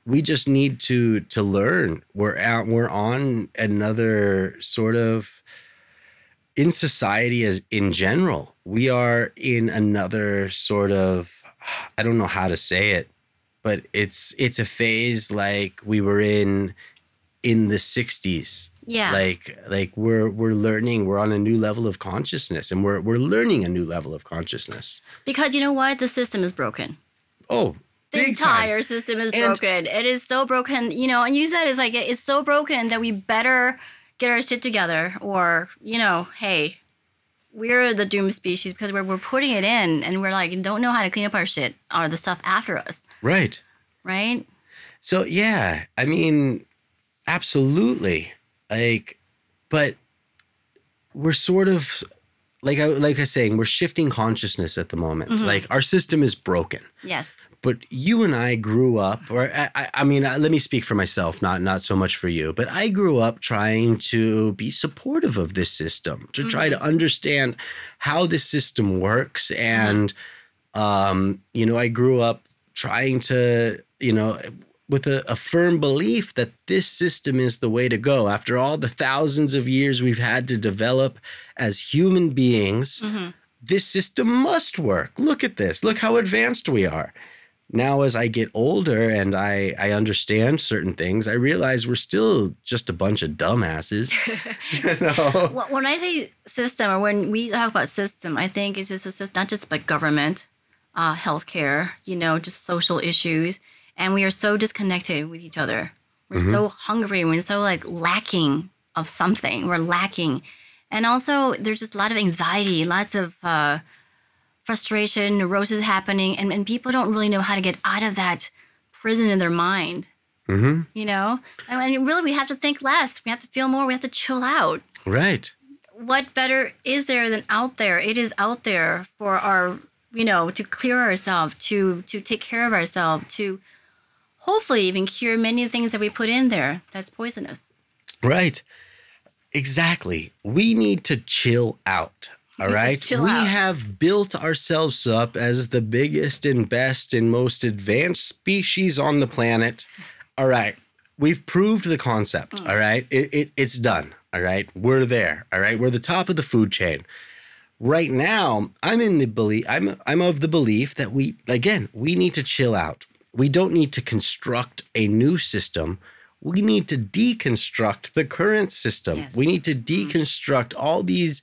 we just need to learn. We're on another sort of, in society as in general, we are in another sort of, I don't know how to say it, but it's a phase like we were in the 60s. Yeah. Like we're learning, we're on a new level of consciousness, and we're learning a new level of consciousness. Because you know what? The system is broken. Oh, the entire system is broken. It is so broken, you know, and you said it's like, it's so broken that we better get our shit together, or, you know, hey, we're the doomed species because we're putting it in, and we're like, don't know how to clean up our shit or the stuff after us. Right. Right. So, yeah, I mean, absolutely. Like, but we're sort of like I was saying, we're shifting consciousness at the moment. Mm-hmm. Like our system is broken. Yes. But you and I grew up, or I mean, let me speak for myself, not so much for you, but I grew up trying to be supportive of this system, to try to understand how this system works. And, you know, I grew up trying to, you know, with a firm belief that this system is the way to go. After all the thousands of years we've had to develop as human beings, this system must work. Look at this. Look how advanced we are. Now, as I get older and I understand certain things, I realize we're still just a bunch of dumbasses. You know? When I say system, or when we talk about system, I think it's just a system, not just by government, healthcare, you know, just social issues. And we are so disconnected with each other. We're so hungry. We're so like lacking of something. We're lacking. And also there's just a lot of anxiety, lots of frustration, neurosis happening, and people don't really know how to get out of that prison in their mind, you know? And really, we have to think less. We have to feel more. We have to chill out. Right. What better is there than out there? It is out there for our, you know, to clear ourselves, to take care of ourselves, to hopefully even cure many things that we put in there that's poisonous. Right. Exactly. We need to chill out. All right. We have built ourselves up as the biggest and best and most advanced species on the planet. All right. We've proved the concept. All right. It's done. All right. We're there. All right. We're the top of the food chain. Right now, I'm of the belief that we need to chill out. We don't need to construct a new system. We need to deconstruct the current system. Yes. We need to deconstruct all these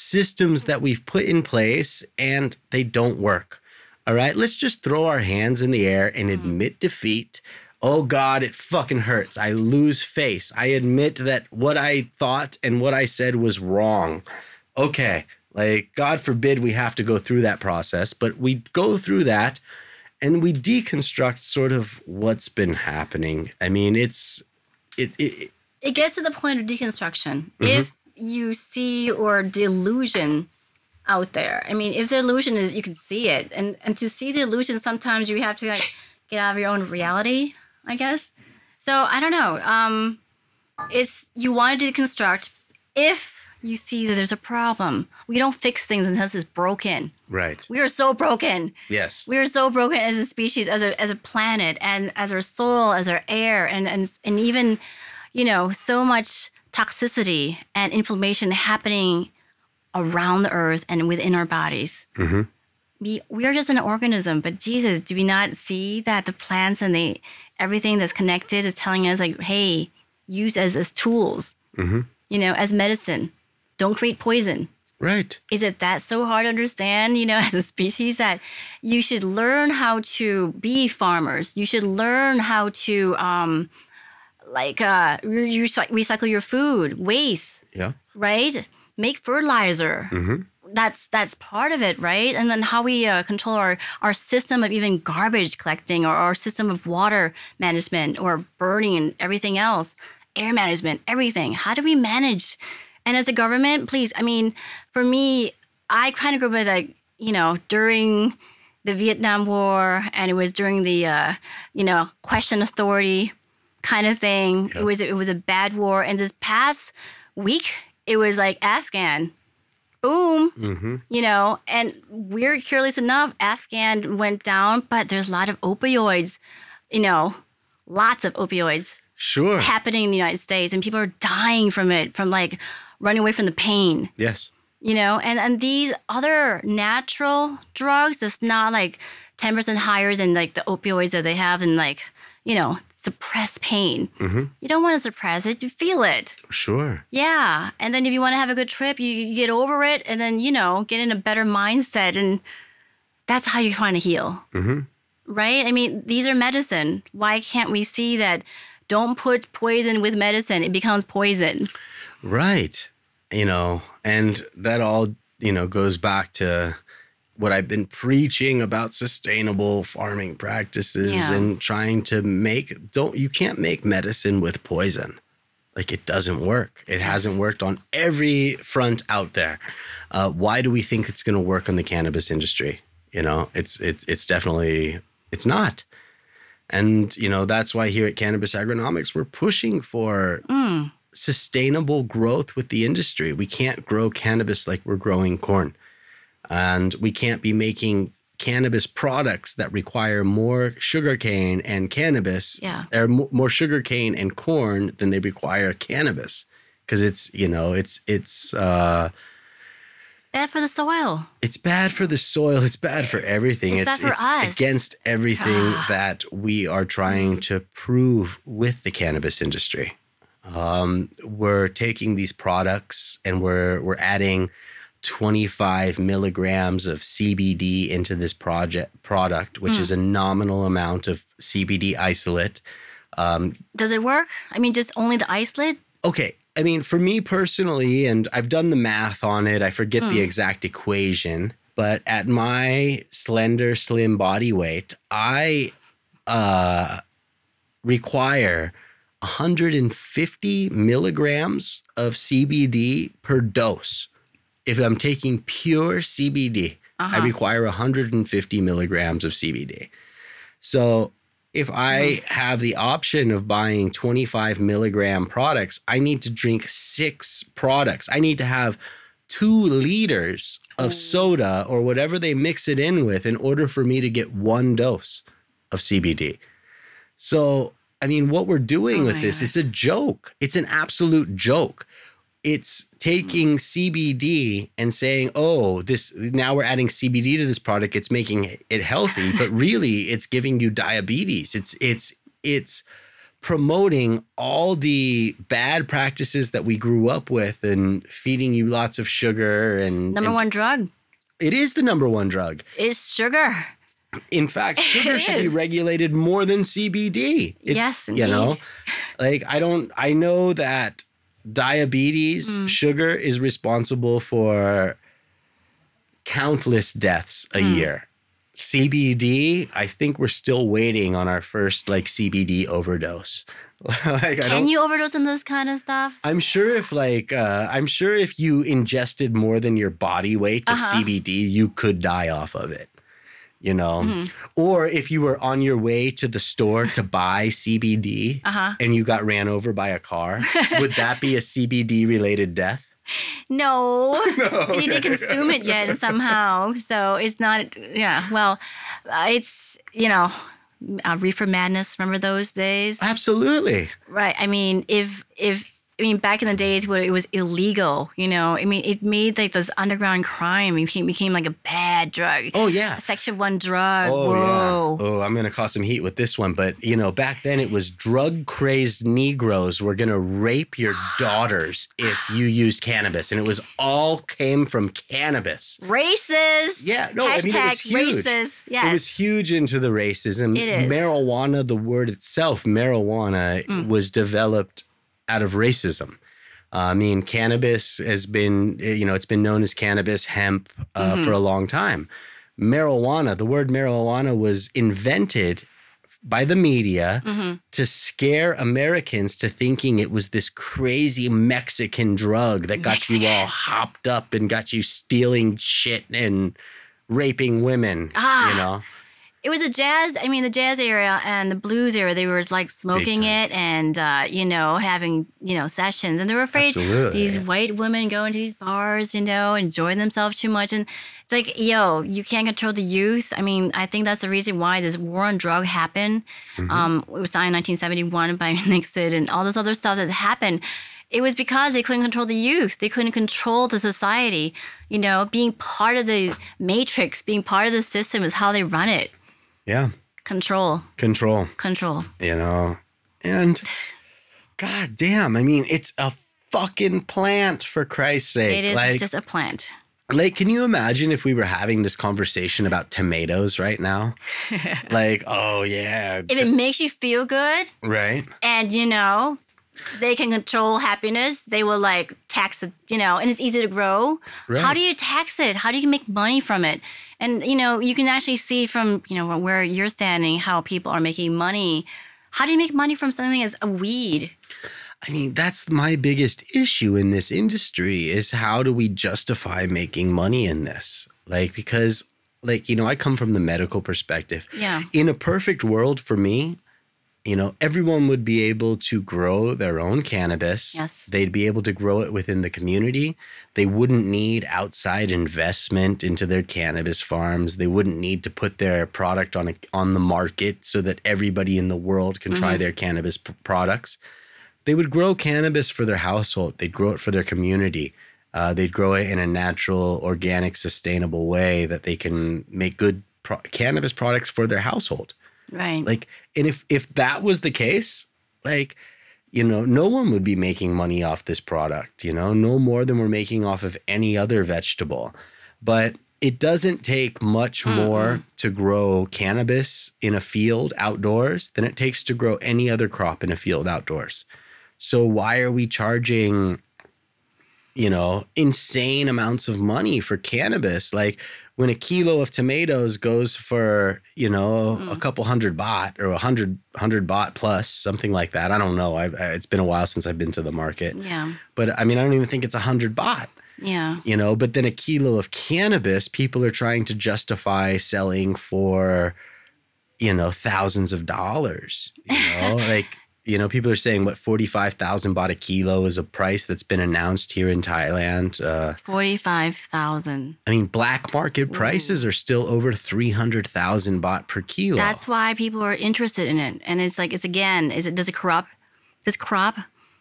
systems that we've put in place, and they don't work. All right, let's just throw our hands in the air and admit defeat. Oh God, it fucking hurts. I lose face. I admit that what I thought and what I said was wrong. Okay, like God forbid we have to go through that process, but we go through that. And we deconstruct sort of what's been happening. I mean, it gets to the point of deconstruction. If you see or delusion out there, I mean, if the illusion is, you can see it, and to see the illusion, sometimes you have to like get out of your own reality, I guess. So I don't know. It's you want to deconstruct if you see that there's a problem. We don't fix things unless it's broken. Right. We are so broken. Yes. We are so broken as a species, as a planet, and as our soil, as our air, and even, you know, so much toxicity and inflammation happening around the earth and within our bodies. We are just an organism, but Jesus, do we not see that the plants and everything that's connected is telling us like, hey, use as tools, you know, as medicine. Don't create poison. Right. Is it that so hard to understand, you know, as a species, that you should learn how to be farmers? You should learn how to, recycle your food, waste. Yeah. Right? Make fertilizer. That's part of it, right? And then how we control our system of even garbage collecting, or our system of water management, or burning and everything else, air management, everything. How do we manage? And as a government, please, I mean, for me, I kind of grew up with, like, you know, during the Vietnam War, and it was during the, question authority kind of thing. Yeah. It was a bad war. And this past week, it was like Afghan. Boom. Mm-hmm. You know, and weird, curious enough, Afghan went down, but there's a lot of opioids, you know, lots of opioids sure. happening in the United States. And people are dying from it, from like running away from the pain. Yes. You know, and these other natural drugs, it's not like 10% higher than like the opioids that they have and like, you know, suppress pain. Mm-hmm. You don't want to suppress it. You feel it. Sure. Yeah. And then if you want to have a good trip, you get over it and then, you know, get in a better mindset. And that's how you're trying to heal. Mm-hmm. Right? I mean, these are medicine. Why can't we see that? Don't put poison with medicine. It becomes poison. Right. You know, and that all, you know, goes back to what I've been preaching about sustainable farming practices yeah. and trying to make, you can't make medicine with poison. Like it doesn't work. It yes. hasn't worked on every front out there. Why do we think it's going to work on the cannabis industry? You know, it's definitely, it's not. And, you know, that's why here at Cannabis Agronomics, we're pushing for sustainable growth with the industry. We can't grow cannabis like we're growing corn. And we can't be making cannabis products that require more sugarcane and cannabis, yeah. or more sugarcane and corn than they require cannabis, because it's, you know, it's bad for the soil. It's bad for the soil. It's bad for everything. It's bad for us. Against everything that we are trying to prove with the cannabis industry. We're taking these products and we're adding 25 milligrams of CBD into this product, which is a nominal amount of CBD isolate. Does it work? I mean, just only the isolate? Okay. I mean, for me personally, and I've done the math on it, I forget the exact equation, but at my slender, slim body weight, I require 150 milligrams of CBD per dose. If I'm taking pure CBD, I require 150 milligrams of CBD. So if I have the option of buying 25 milligram products, I need to drink 6 products. I need to have 2 liters of soda or whatever they mix it in with in order for me to get 1 dose of CBD. So, I mean, what we're doing with this, it's a joke. It's an absolute joke. It's taking CBD and saying, oh, this now we're adding CBD to this product. It's making it healthy, but really it's giving you diabetes. It's promoting all the bad practices that we grew up with and feeding you lots of sugar and number one drug. It is the number one drug. It's sugar. In fact, sugar should be regulated more than CBD. Yes, indeed. You know, like I know that diabetes, sugar is responsible for countless deaths a year. CBD, I think we're still waiting on our first like CBD overdose. Can you overdose on this kind of stuff? I'm sure if you ingested more than your body weight of CBD, you could die off of it. You know, or if you were on your way to the store to buy CBD and you got ran over by a car, would that be a CBD related death? No, you didn't consume it yet somehow. So it's not. Yeah. Well, it's, you know, reefer madness. Remember those days? Absolutely. Right. I mean, back in the days where it was illegal, you know, I mean, it made like this underground crime. It became like a bad drug. Oh, yeah. Section 1 drug. Oh, whoa. Yeah. Oh, I'm going to cause some heat with this one. But, you know, back then it was drug-crazed Negroes were going to rape your daughters if you used cannabis. And it was all came from cannabis. Racist. Yeah. No, hashtag I mean, it was huge. Racist. Yes. It was huge into the racism. It is. Marijuana, the word itself, marijuana, was developed out of racism. I mean, cannabis has been, you know, it's been known as cannabis, hemp for a long time. Marijuana, the word marijuana was invented by the media to scare Americans to thinking it was this crazy Mexican drug that got you all hopped up and got you stealing shit and raping women, you know? It was a jazz. I mean, the jazz era and the blues era, they were like smoking it and, you know, having, you know, sessions. And they were afraid these white women go into these bars, you know, enjoying themselves too much. And it's like, yo, you can't control the youth. I mean, I think that's the reason why this war on drug happened. Mm-hmm. It was signed in 1971 by Nixon and all this other stuff that's happened. It was because they couldn't control the youth. They couldn't control the society. You know, being part of the matrix, being part of the system is how they run it. Yeah. Control. You know, and God damn. I mean, it's a fucking plant, for Christ's sake. It is like, just a plant. Like, can you imagine if we were having this conversation about tomatoes right now? Like, oh, yeah. If it makes you feel good. Right. And, you know, they can control happiness. They will like tax it, you know, and it's easy to grow. Right. How do you tax it? How do you make money from it? And, you know, you can actually see from, you know, where you're standing, how people are making money. How do you make money from something as a weed? I mean, that's my biggest issue in this industry is how do we justify making money in this? Like, because like, you know, I come from the medical perspective. Yeah. In a perfect world for me, you know, everyone would be able to grow their own cannabis. Yes. They'd be able to grow it within the community. They wouldn't need outside investment into their cannabis farms. They wouldn't need to put their product on the market so that everybody in the world can mm-hmm. try their cannabis products. They would grow cannabis for their household. They'd grow it for their community. They'd grow it in a natural, organic, sustainable way that they can make good cannabis products for their household. Right. Like, and if that was the case, like, you know, no one would be making money off this product, you know, no more than we're making off of any other vegetable. But it doesn't take much mm-hmm. more to grow cannabis in a field outdoors than it takes to grow any other crop in a field outdoors. So why are we charging, you know, insane amounts of money for cannabis? Like, when a kilo of tomatoes goes for, you know, a couple $100 or 100 baht plus, something like that. I don't know. It's been a while since I've been to the market. Yeah. But I mean, I don't even think it's 100 baht. Yeah. You know, but then a kilo of cannabis, people are trying to justify selling for, you know, thousands of dollars. You know, like, you know, people are saying what 45,000 baht a kilo is a price that's been announced here in Thailand. 45,000. I mean, black market prices are still over 300,000 baht per kilo. That's why people are interested in it. And it's like, it's again, does it corrupt this crop?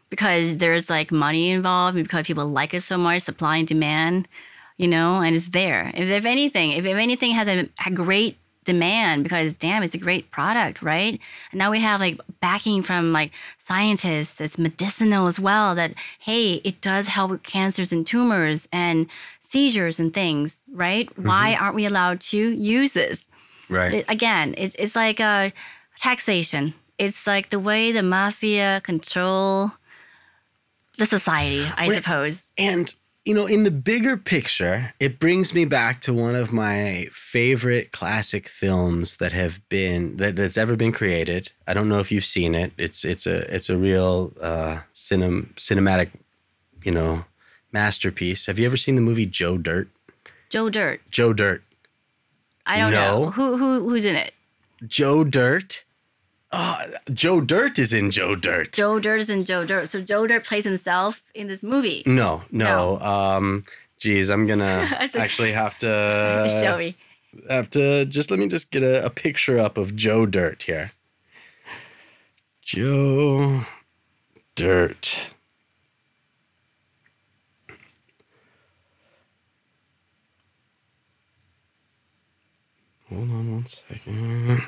Because there's like money involved, because people like it so much, supply and demand, you know, and it's there. If anything has a great demand, because damn, it's a great product, right? And now we have like backing from like scientists that's medicinal as well, that hey, it does help with cancers and tumors and seizures and things, right? Mm-hmm. Why aren't we allowed to use this? Right. It's like taxation. It's like the way the mafia control the society, I suppose. And you know, in the bigger picture, it brings me back to one of my favorite classic films that have been that's ever been created. I don't know if you've seen it. It's a real cinematic, you know, masterpiece. Have you ever seen the movie Joe Dirt? Joe Dirt. I don't know. Who's in it? Joe Dirt. Oh, Joe Dirt is in Joe Dirt. So Joe Dirt plays himself in this movie. No. Geez, I'm going to actually have to... Show me. Let me just get a picture up of Joe Dirt here. Joe Dirt. Hold on one second.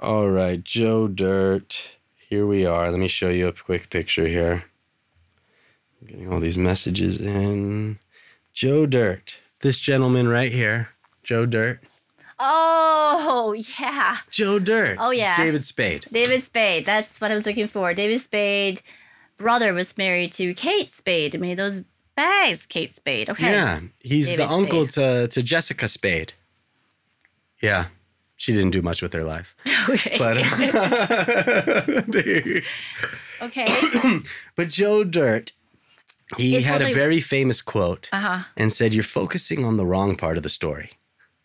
All right, Joe Dirt. Here we are. Let me show you a quick picture here. I'm getting all these messages in. Joe Dirt. This gentleman right here, Joe Dirt. Oh, yeah. Joe Dirt. Oh, yeah. David Spade. That's what I was looking for. David Spade's brother was married to Kate Spade. I mean, those bags, Kate Spade. Okay. Yeah, he's David the Spade. Uncle to Jessica Spade. Yeah. She didn't do much with her life. Okay. But, okay. But Joe Dirt He had a very famous quote and said, "You're focusing on the wrong part of the story."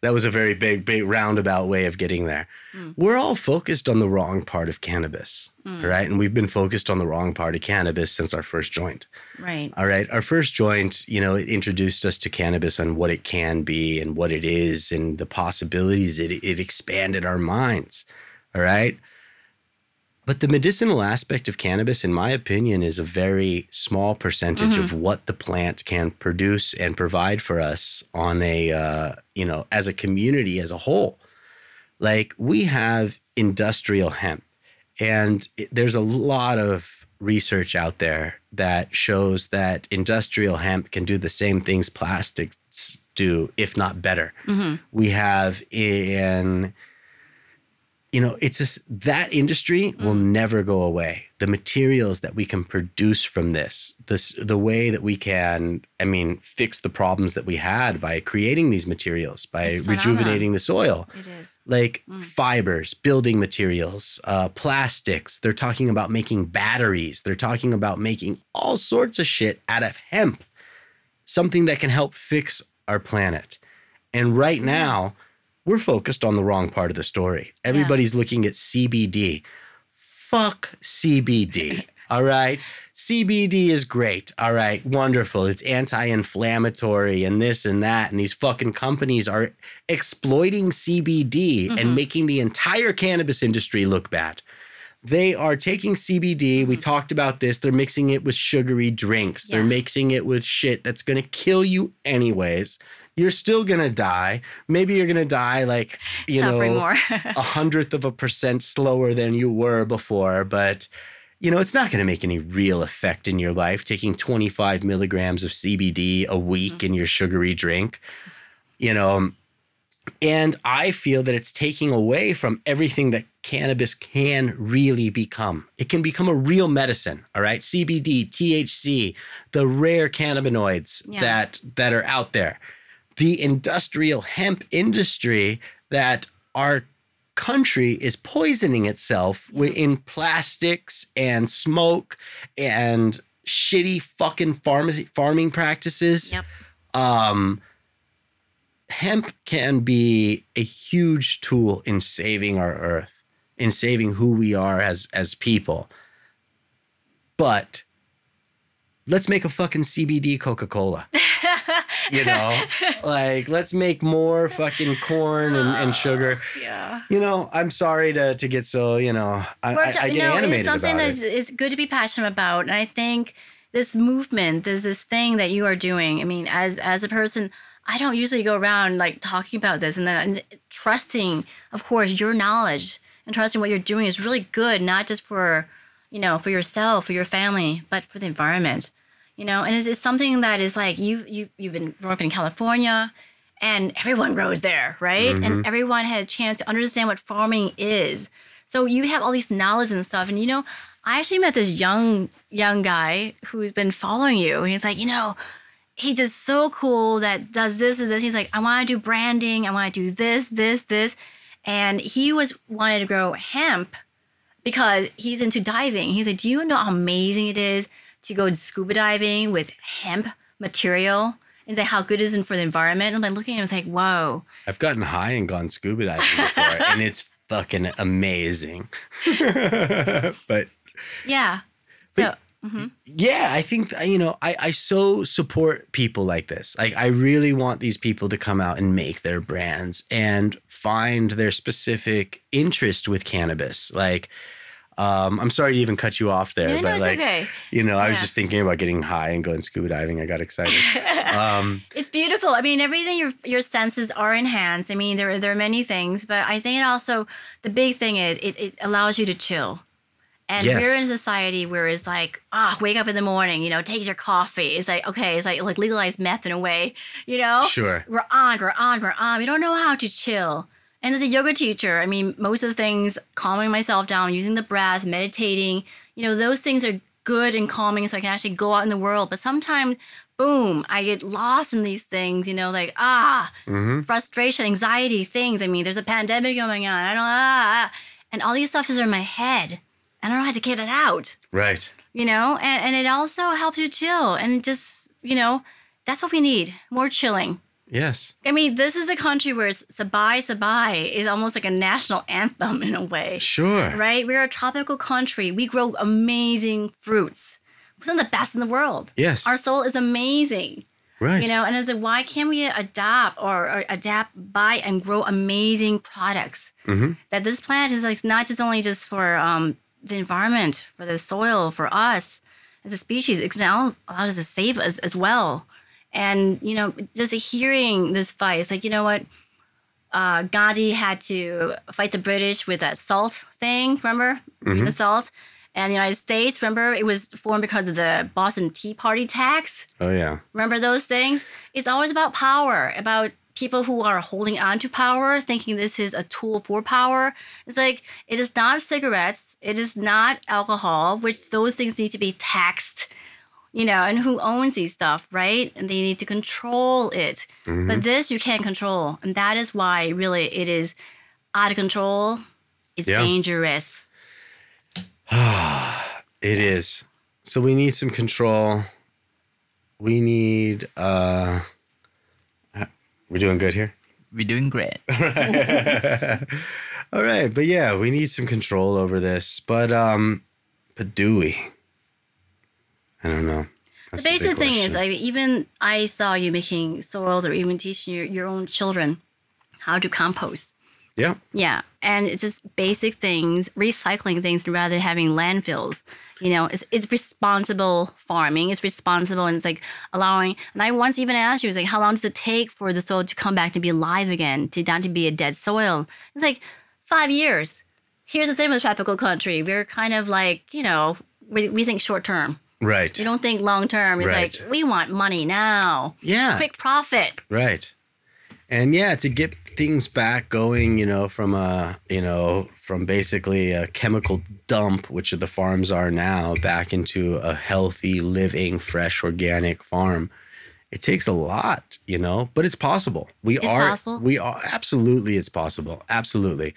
That was a very big, big roundabout way of getting there. Mm. We're all focused on the wrong part of cannabis, right? And we've been focused on the wrong part of cannabis since our first joint. Right. All right. Our first joint, you know, it introduced us to cannabis and what it can be and what it is and the possibilities. It expanded our minds. All right. But the medicinal aspect of cannabis, in my opinion, is a very small percentage of what the plant can produce and provide for us on a, you know, as a community as a whole. Like, we have industrial hemp, and there's a lot of research out there that shows that industrial hemp can do the same things plastics do, if not better. We have in... You know, it's just, that industry will never go away. The materials that we can produce from this, the way that we can, I mean, fix the problems that we had by creating these materials, by rejuvenating the soil. It is. Like fibers, building materials, plastics. They're talking about making batteries. They're talking about making all sorts of shit out of hemp, something that can help fix our planet. And right now... we're focused on the wrong part of the story. Everybody's looking at CBD. Fuck CBD, all right? CBD is great, all right, wonderful. It's anti-inflammatory and this and that, and these fucking companies are exploiting CBD and making the entire cannabis industry look bad. They are taking CBD. We talked about this. They're mixing it with sugary drinks. They're mixing it with shit that's going to kill you anyways. You're still going to die. Maybe you're going to die like, you know, 100th of a percent slower than you were before. But, you know, it's not going to make any real effect in your life, taking 25 milligrams of CBD a week in your sugary drink, you know. And I feel that it's taking away from everything that cannabis can really become. It can become a real medicine, all right? CBD, THC, the rare cannabinoids that are out there. The industrial hemp industry that our country is poisoning itself in plastics and smoke and shitty fucking farming practices. Hemp can be a huge tool in saving our earth, in saving who we are as people. But let's make a fucking CBD Coca-Cola. You know, like, let's make more fucking corn and sugar. Yeah. You know, I'm sorry to get so, you know, I get animated about it. No, it's something that's good to be passionate about. And I think this movement, there's this thing that you are doing. I mean, as a person... I don't usually go around like talking about this and then trusting, of course, your knowledge and trusting what you're doing is really good, not just for, you know, for yourself, for your family, but for the environment, you know. And it's something that is like you've been growing up in California and everyone grows there, right? And everyone had a chance to understand what farming is. So you have all these knowledge and stuff. And, you know, I actually met this young guy who's been following you. And he's like, you know, he's just so cool that does this and this. He's like, I want to do branding. I want to do this. And he wanted to grow hemp because he's into diving. He's like, do you know how amazing it is to go scuba diving with hemp material? And say, how good is it for the environment? And I'm like looking at him, I was like, whoa. I've gotten high and gone scuba diving before, and it's fucking amazing. But yeah. So. Yeah, I think, you know, I so support people like this. Like, I really want these people to come out and make their brands and find their specific interest with cannabis. Like, I'm sorry to even cut you off there, but it's like, okay. You know, I was just thinking about getting high and going scuba diving. I got excited. It's beautiful. I mean, everything your senses are enhanced. I mean, there are many things, but I think also the big thing is it allows you to chill. And we're in a society where it's like, wake up in the morning, you know, take your coffee. It's like, okay, it's like legalized meth in a way, you know? Sure. We're on. We don't know how to chill. And as a yoga teacher, I mean, most of the things, calming myself down, using the breath, meditating, you know, those things are good and calming so I can actually go out in the world. But sometimes, boom, I get lost in these things, you know, like, frustration, anxiety, things. I mean, there's a pandemic going on. And all these stuff is in my head. I don't know how to get it out. Right. you know, and it also helps you chill and just, you know, that's what we need. More chilling. Yes. I mean, this is a country where Sabai Sabai is almost like a national anthem in a way. Sure. Right? We're a tropical country. We grow amazing fruits. We're some of the best in the world. Yes. Our soul is amazing. Right. You know, and it's like, why can't we adopt or adapt, buy, and grow amazing products? Mm-hmm. That this planet is like not just only just for the environment, for the soil, for us as a species. It can allow us to save us as well. And, you know, just hearing this fight, it's like, you know what? Gandhi had to fight the British with that salt thing, remember? Mm-hmm. The salt. And the United States, remember, it was formed because of the Boston Tea Party tax. Oh, yeah. Remember those things? It's always about power, about people who are holding on to power, thinking this is a tool for power. It's like, it is not cigarettes. It is not alcohol, which those things need to be taxed. You know, and who owns these stuff, right? And they need to control it. Mm-hmm. But this you can't control. And that is why, really, it is out of control. It's dangerous. It is. So we need some control. We need, we're doing good here? We're doing great. All right. But yeah, we need some control over this. But do we? I don't know. That's the basic thing is, even I saw you making soils or even teaching your own children how to compost. Yeah. Yeah. And it's just basic things, recycling things rather than having landfills. You know, it's responsible farming. It's responsible. And it's like allowing. And I once even asked you, it's like, how long does it take for the soil to come back to be alive again, to not to be a dead soil? It's like 5 years. Here's the thing with tropical country. We're kind of like, you know, we think short term. Right. You don't think long term. It's right. Like, we want money now. Yeah. Quick profit. Right. And yeah, to get things back going, you know, from basically a chemical dump, which the farms are now, back into a healthy, living, fresh, organic farm. It takes a lot, you know, but it's possible. We are absolutely, it's possible. Absolutely.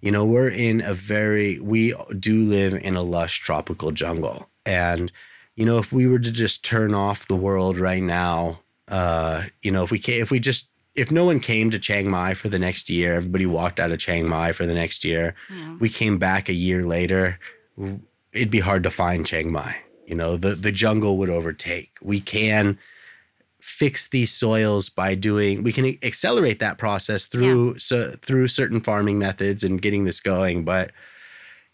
You know, we do live in a lush tropical jungle. And you know, if we were to just turn off the world right now, you know, if no one came to Chiang Mai for the next year, everybody walked out of Chiang Mai for the next year. Yeah. We came back a year later, it'd be hard to find Chiang Mai. You know, the jungle would overtake. We can fix these soils by we can accelerate that process through certain farming methods and getting this going, but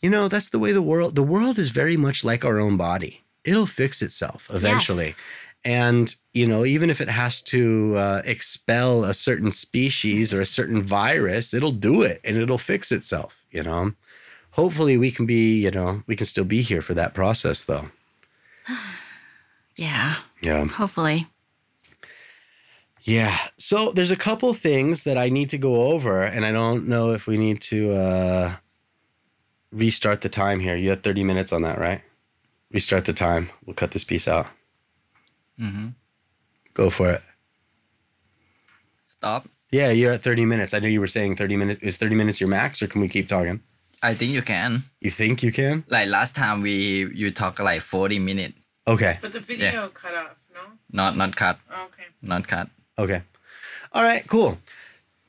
you know, that's the way the world is very much like our own body. It'll fix itself eventually. Yes. And, you know, even if it has to expel a certain species or a certain virus, it'll do it and it'll fix itself, you know. Hopefully we can still be here for that process though. Yeah. Yeah. Hopefully. Yeah. So there's a couple things that I need to go over and I don't know if we need to restart the time here. You had 30 minutes on that, right? Restart the time. We'll cut this piece out. Mm-hmm. Go for it. Stop. Yeah, you're at 30 minutes. I knew you were saying 30 minutes. Is 30 minutes your max or can we keep talking? I think you can. You think you can? Like last time you talked like 40 minutes. Okay. But the video cut off, no? Not cut. Okay. Not cut. Okay. All right, cool.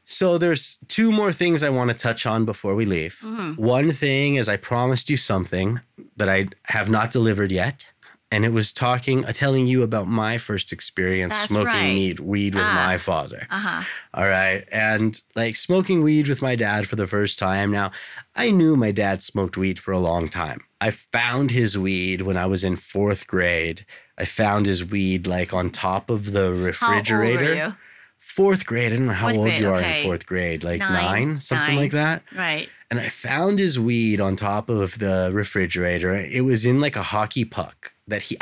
So there's two more things I want to touch on before we leave. Mm-hmm. One thing is I promised you something that I have not delivered yet. And it was telling you about my first experience smoking weed with my father. Uh-huh. All right. And like smoking weed with my dad for the first time. Now, I knew my dad smoked weed for a long time. I found his weed when I was in fourth grade. I found his weed like on top of the refrigerator. How old were you? Fourth grade. I don't know how old you are in fourth grade, like nine, something like that. Right. And I found his weed on top of the refrigerator. It was in like a hockey puck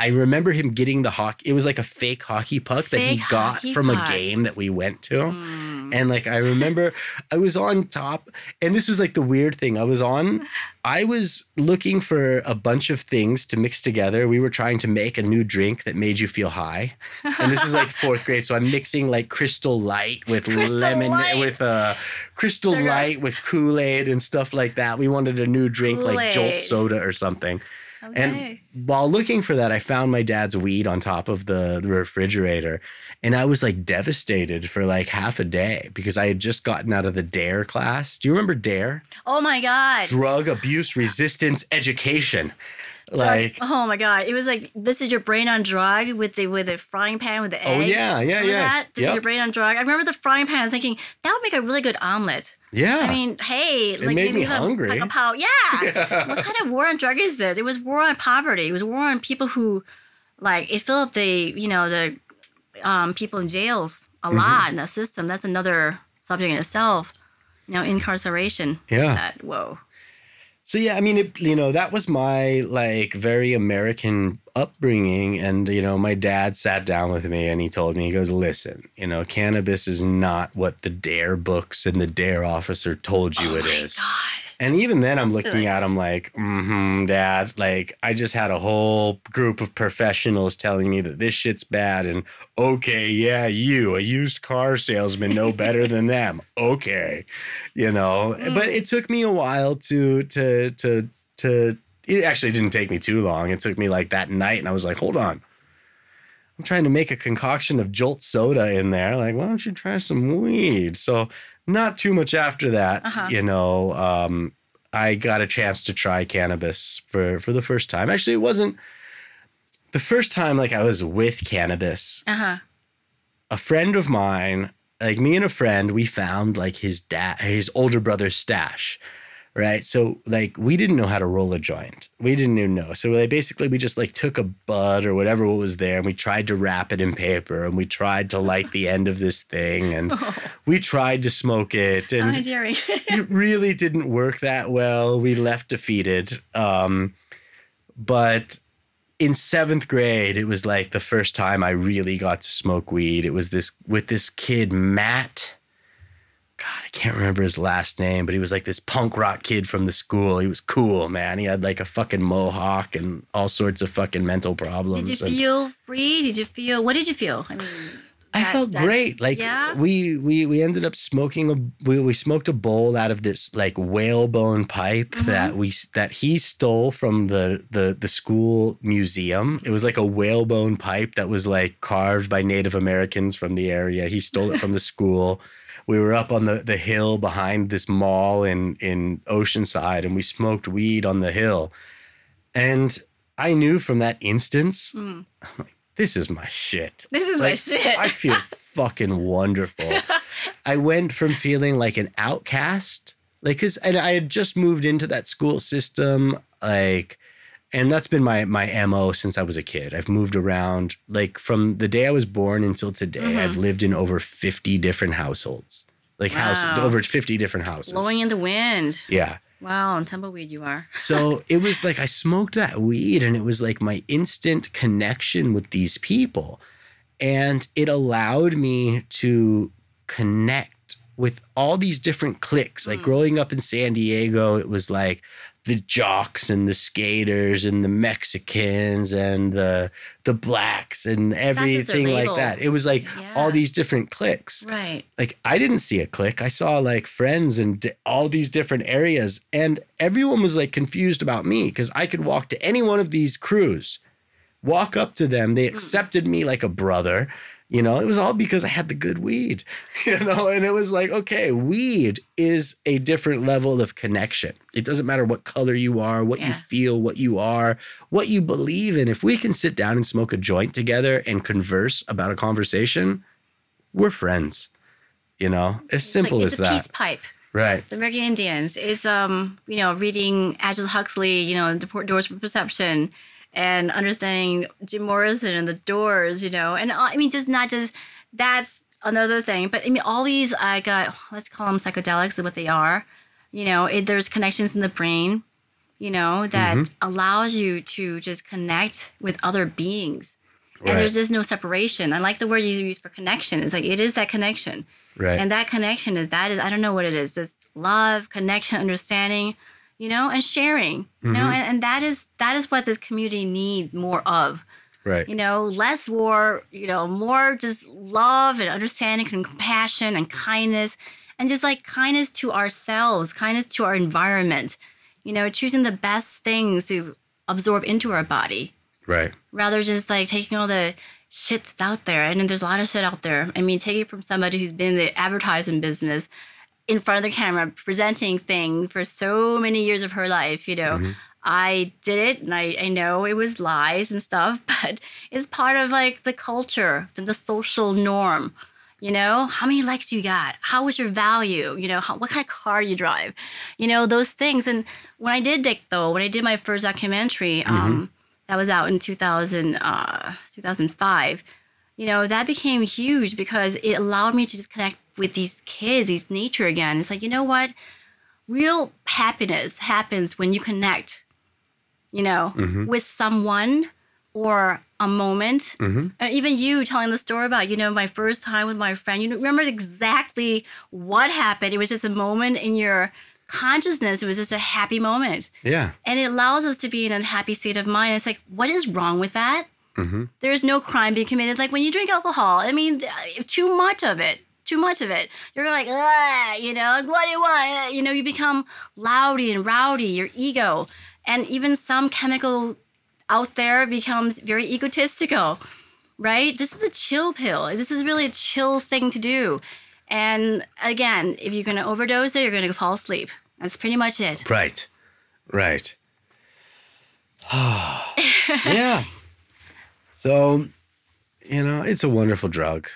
I remember him getting the hockey. It was like a fake hockey puck that he got from a game that we went to. Mm. And like, I remember I was on top and this was like the weird thing I was looking for a bunch of things to mix together. We were trying to make a new drink that made you feel high. And this is like fourth grade. So I'm mixing like Crystal Light with Crystal Light with Kool-Aid and stuff like that. We wanted a new drink like Jolt Soda or something. Okay. And while looking for that, I found my dad's weed on top of the refrigerator. And I was like devastated for like half a day because I had just gotten out of the DARE class. Do you remember DARE? Oh my God. Drug Abuse Resistance Education. Like, oh my God. It was like, this is your brain on drug with a frying pan with the egg. Oh yeah, yeah, remember yeah. That? This is your brain on drug. I remember the frying pan thinking, that would make a really good omelet. Yeah. I mean, hey. It like, made me hungry. Like a pow. Yeah. Yeah. What kind of war on drug is this? It was war on poverty. It was war on people who, like, it filled up the people in jails a lot in that system. That's another subject in itself. You know, incarceration. Yeah. That, whoa. So, yeah, I mean, that was my, like, very American upbringing. And, you know, my dad sat down with me and he told me, he goes, listen, you know, cannabis is not what the DARE books and the DARE officer told you it is. Oh, my God. And even then I'm looking at him like, Dad, like I just had a whole group of professionals telling me that this shit's bad. And okay, yeah, a used car salesman, know better than them. Okay. You know, but it took me a while to it actually didn't take me too long. It took me like that night and I was like, hold on. I'm trying to make a concoction of Jolt soda in there. Like, why don't you try some weed? So not too much after that, I got a chance to try cannabis for the first time. Actually, it wasn't the first time like I was with cannabis. A friend of mine, like me and a friend, we found like his older brother's stash. Right. So like we didn't know how to roll a joint. We didn't even know. So like, basically we just like took a bud or whatever was there and we tried to wrap it in paper and we tried to light the end of this thing and we tried to smoke it. And it really didn't work that well. We left defeated. But in seventh grade, it was like the first time I really got to smoke weed. It was with this kid, Matt. God, I can't remember his last name, but he was like this punk rock kid from the school. He was cool, man. He had like a fucking mohawk and all sorts of fucking mental problems. Did you feel free? What did you feel? I mean, I felt great. Like we ended up smoking we smoked a bowl out of this like whalebone pipe that he stole from the school museum. It was like a whalebone pipe that was like carved by Native Americans from the area. He stole it from the school. We were up on the hill behind this mall in Oceanside, and we smoked weed on the hill. And I knew from that instance, I'm like, this is my shit. This is like, my shit. I feel fucking wonderful. I went from feeling like an outcast, like, and I had just moved into that school system, like, and that's been my MO since I was a kid. I've moved around, like from the day I was born until today, I've lived in over 50 different households. Like over 50 different houses. Blowing in the wind. Yeah. Wow, and tumbleweed you are. So it was like I smoked that weed and it was like my instant connection with these people. And it allowed me to connect with all these different cliques. Like growing up in San Diego, it was like the jocks and the skaters and the Mexicans and the blacks and everything like that. It was like all these different cliques. Right. Like I didn't see a clique. I saw like friends in all these different areas and everyone was like confused about me because I could walk to any one of these crews, walk up to them. They accepted me like a brother. You know, it was all because I had the good weed, you know, and it was like, okay, weed is a different level of connection. It doesn't matter what color you are, what you feel, what you are, what you believe in. If we can sit down and smoke a joint together and converse about a conversation, we're friends, you know, as simple as that. It's a peace pipe. Right. The American Indians is, you know, reading Aldous Huxley, you know, The Doors of Perception. And understanding Jim Morrison and The Doors, you know, and I mean, that's another thing. But I mean, all these, let's call them psychedelics, is what they are. You know, there's connections in the brain, you know, that allows you to just connect with other beings. Right. And there's just no separation. I like the word you use for connection. It's like, it is that connection. Right. And that connection is, I don't know what it is. It's love, connection, understanding. You know, and sharing, you know, and that is what this community needs more of. Right. You know, less war, you know, more just love and understanding and compassion and kindness and just like kindness to ourselves, kindness to our environment, you know, choosing the best things to absorb into our body. Right. Rather just like taking all the shit that's out there. And there's a lot of shit out there. I mean, take it from somebody who's been in the advertising business in front of the camera, presenting things for so many years of her life, you know. Mm-hmm. I did it, and I know it was lies and stuff, but it's part of, like, the culture, the social norm, you know? How many likes you got? How was your value? You know, what kind of car you drive? You know, those things. And when I did Dick, though, when I did my first documentary, that was out in 2005, you know, that became huge because it allowed me to just connect with these kids, these nature again. It's like, you know what? Real happiness happens when you connect, you know, with someone or a moment. Even you telling the story about, you know, my first time with my friend, you remember exactly what happened. It was just a moment in your consciousness. It was just a happy moment. Yeah. And it allows us to be in a happy state of mind. It's like, what is wrong with that? There is no crime being committed. Like when you drink alcohol, I mean, too much of it. You're like, you know, what do you want? You know, you become loudy and rowdy, your ego. And even some chemical out there becomes very egotistical, right? This is a chill pill. This is really a chill thing to do. And again, if you're going to overdose it, you're going to fall asleep. That's pretty much it. Right, right. Yeah. So, you know, it's a wonderful drug.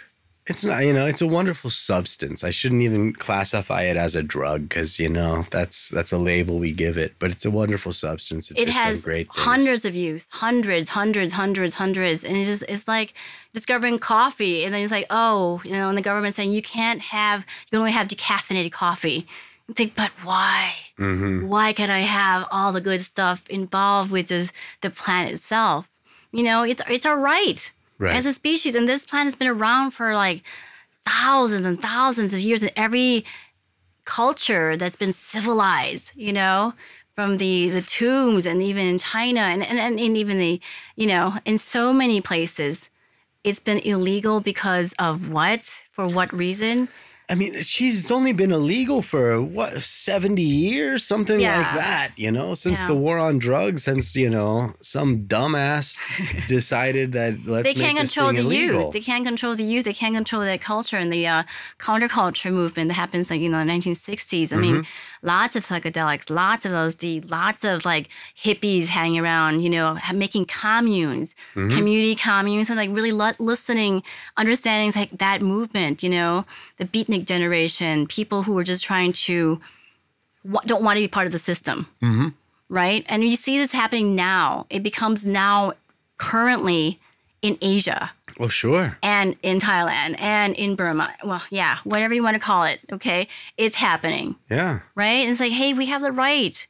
It's not, you know, it's a wonderful substance. I shouldn't even classify it as a drug because, you know, that's a label we give it. But it's a wonderful substance. It has great hundreds of use, hundreds. And it's like discovering coffee. And then it's like, oh, you know, and the government's saying you can only have decaffeinated coffee. You think, but why? Why can't I have all the good stuff involved with the planet itself? You know, it's our right. Right. As a species, and this planet has been around for like thousands and thousands of years in every culture that's been civilized, you know, from the tombs and even in China and even the, you know, in so many places. It's been illegal because of what? For what reason? I mean, it's only been illegal for, 70 years? Something like that, you know? Since the war on drugs, since, you know, some dumbass decided that let's make this thing illegal. They can't control the youth. They can't control their culture and the counterculture movement that happens, like, you know, in the 1960s. I mean, lots of psychedelics, lots of LSD, lots of, like, hippies hanging around, you know, making communes, community communes, and, like, really listening, understanding, like, that movement, you know? The beatnik generation, people who are just trying to don't want to be part of the system, right? And you see this happening now. It becomes now currently in Asia. Oh, sure. And in Thailand and in Burma. Well, yeah, whatever you want to call it, okay? It's happening. Yeah. Right? And it's like, hey, we have the right.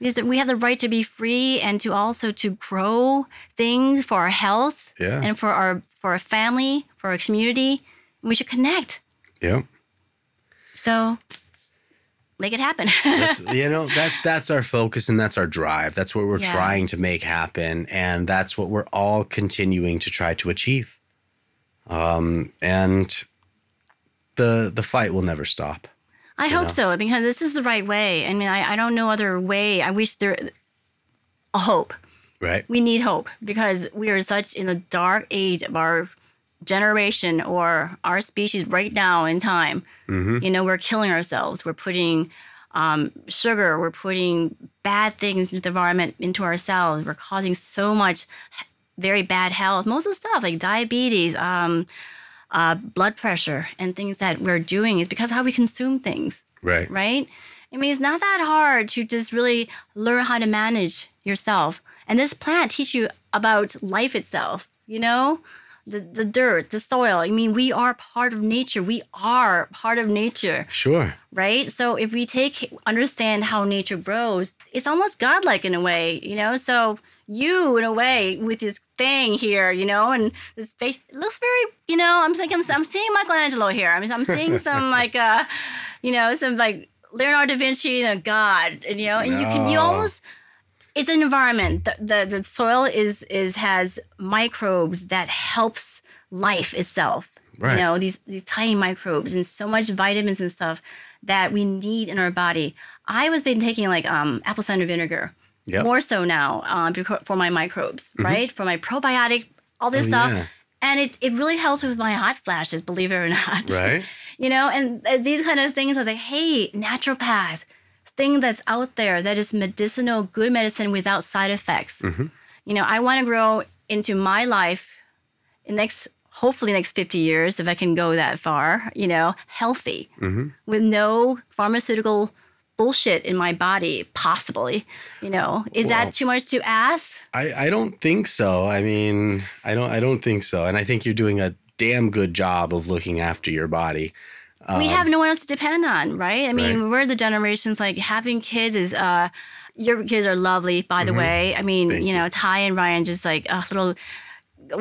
We have the right to be free and to also to grow things for our health and for our family, for our community. We should connect. Yeah. So make it happen. You know, that's our focus and that's our drive. That's what we're trying to make happen. And that's what we're all continuing to try to achieve. And the fight will never stop. I hope so, because this is the right way. I mean, I don't know other way. I wish there a hope. Right. We need hope because we are such in the dark age of our generation or our species right now in time. You know, we're killing ourselves. We're putting sugar, we're putting bad things into the environment, into ourselves. We're causing so much very bad health. Most of the stuff like diabetes, blood pressure and things that we're doing is because of how we consume things. Right. Right? I mean, it's not that hard to just really learn how to manage yourself. And this plant teaches you about life itself, you know? The dirt, the soil. I mean, we are part of nature. Sure. Right? So if we understand how nature grows, it's almost godlike in a way, you know? So you, in a way, with this thing here, you know, and this face, it looks very, you know, I'm seeing Michelangelo here. I'm seeing some like, you know, some like Leonardo da Vinci and a god, and, you know, and you almost... It's an environment. The soil has microbes that helps life itself. Right. You know, these tiny microbes and so much vitamins and stuff that we need in our body. I was been taking like apple cider vinegar Yep. More so now for my microbes, mm-hmm. right? For my probiotic, all this stuff. Yeah. And it really helps with my hot flashes, believe it or not. Right. You know, and these kind of things, I was like, hey, naturopath, thing that's out there that is medicinal, good medicine without side effects. Mm-hmm. You know, I want to grow into my life in hopefully next 50 years, if I can go that far, you know, healthy, mm-hmm. with no pharmaceutical bullshit in my body, possibly, you know. Is that too much to ask? I don't think so. I mean, I don't think so. And I think you're doing a damn good job of looking after your body. We have no one else to depend on, right? I mean, right. We're the generations, like, having kids is, your kids are lovely, by the mm-hmm. way. I mean, you know, Ty and Ryan just like a little...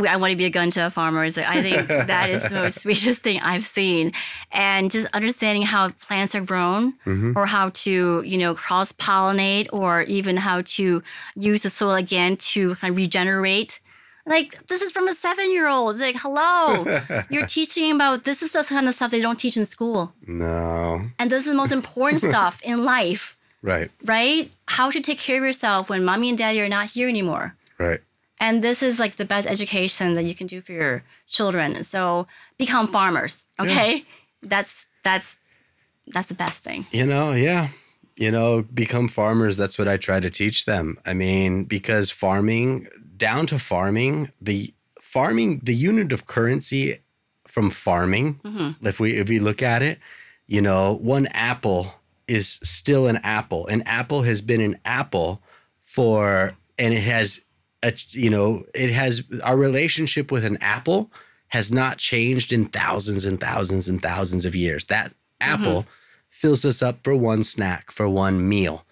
I want to be a gun to a farmer. It's like, I think that is the most sweetest thing I've seen. And just understanding how plants are grown mm-hmm. or how to, you know, cross-pollinate or even how to use the soil again to kind of regenerate. Like, this is from a 7-year-old. It's like, hello, you're teaching about this is the kind of stuff they don't teach in school. No. And this is the most important stuff in life. Right. Right? How to take care of yourself when mommy and daddy are not here anymore. Right. And this is like the best education that you can do for your children. So become farmers, okay? Yeah. That's the best thing. You know, yeah. You know, become farmers. That's what I try to teach them. I mean, because the unit of currency from farming, mm-hmm. if we look at it, you know, one apple is still an apple. An apple has been an apple our relationship with an apple has not changed in thousands and thousands and thousands of years. That apple mm-hmm. fills us up for one snack, for one meal,